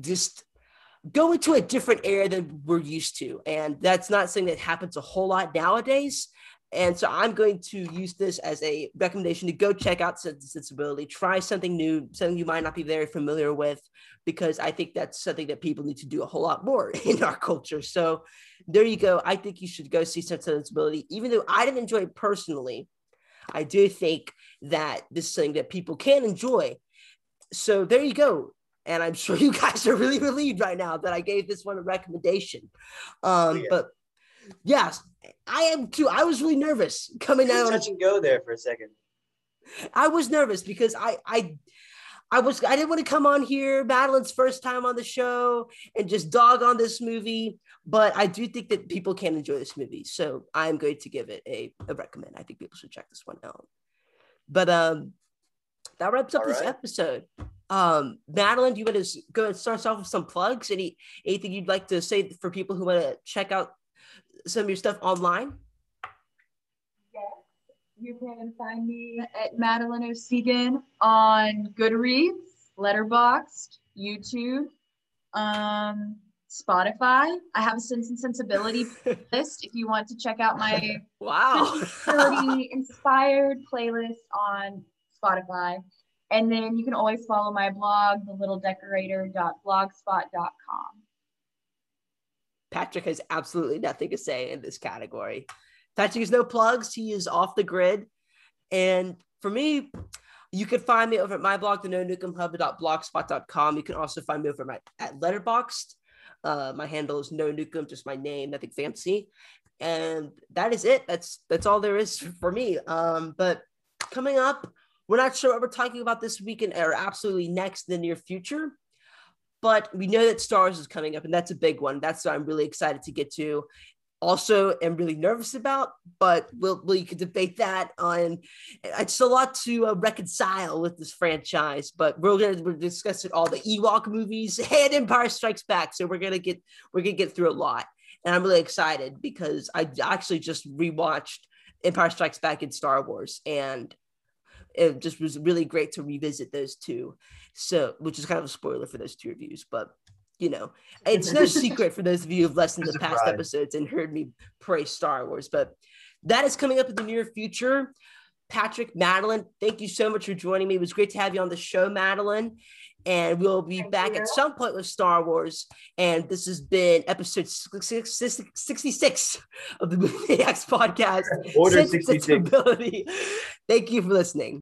just go into a different era than we're used to. And that's not something that happens a whole lot nowadays. And so I'm going to use this as a recommendation to go check out Sense and Sensibility, try something new, something you might not be very familiar with, because I think that's something that people need to do a whole lot more in our culture. So there you go. I think you should go see Sense and Sensibility. Even though I didn't enjoy it personally, I do think that this is something that people can enjoy. So there you go. And I'm sure you guys are really relieved right now that I gave this one a recommendation. But yes, I am too. I was really nervous coming out. Touch and go there for a second. I was nervous because I didn't want to come on here, Madeline's first time on the show, and just dog on this movie. But I do think that people can enjoy this movie, so I'm going to give it a recommend. I think people should check this one out. But that wraps up all this episode. Madeline, do you want to go ahead and start off with some plugs? Anything you'd like to say for people who want to check out some of your stuff online? Yes, you can find me at Madeline Osigan on Goodreads, Letterboxd, YouTube, Spotify. I have a Sense and Sensibility list if you want to check out my inspired playlist on Spotify. And then you can always follow my blog, thelittledecorator.blogspot.com. Patrick has absolutely nothing to say in this category. Patrick has no plugs. He is off the grid. And for me, you can find me over at my blog, thenonucumhub.blogspot.com. You can also find me over at Letterboxd. My handle is no nukem, just my name, nothing fancy. And that is it. That's all there is for me. But coming up, we're not sure what we're talking about this weekend or absolutely next in the near future, but we know that Stars is coming up, and that's a big one. That's what I'm really excited to get to. Also, I'm really nervous about, but we'll you can debate that. And it's a lot to reconcile with this franchise, but we're discussing all the Ewok movies and Empire Strikes Back, so we're gonna get through a lot. And I'm really excited because I actually just rewatched Empire Strikes Back and Star Wars, and it just was really great to revisit those two. So, which is kind of a spoiler for those two reviews, but you know, it's no secret for those of you who've listened to the past episodes and heard me praise Star Wars. But that is coming up in the near future. Patrick, Madeline, thank you so much for joining me. It was great to have you on the show, Madeline. And we'll be back at some point with Star Wars. And this has been episode 66 of the Movie X podcast. Order 66. Sense and Sensibility. Thank you for listening.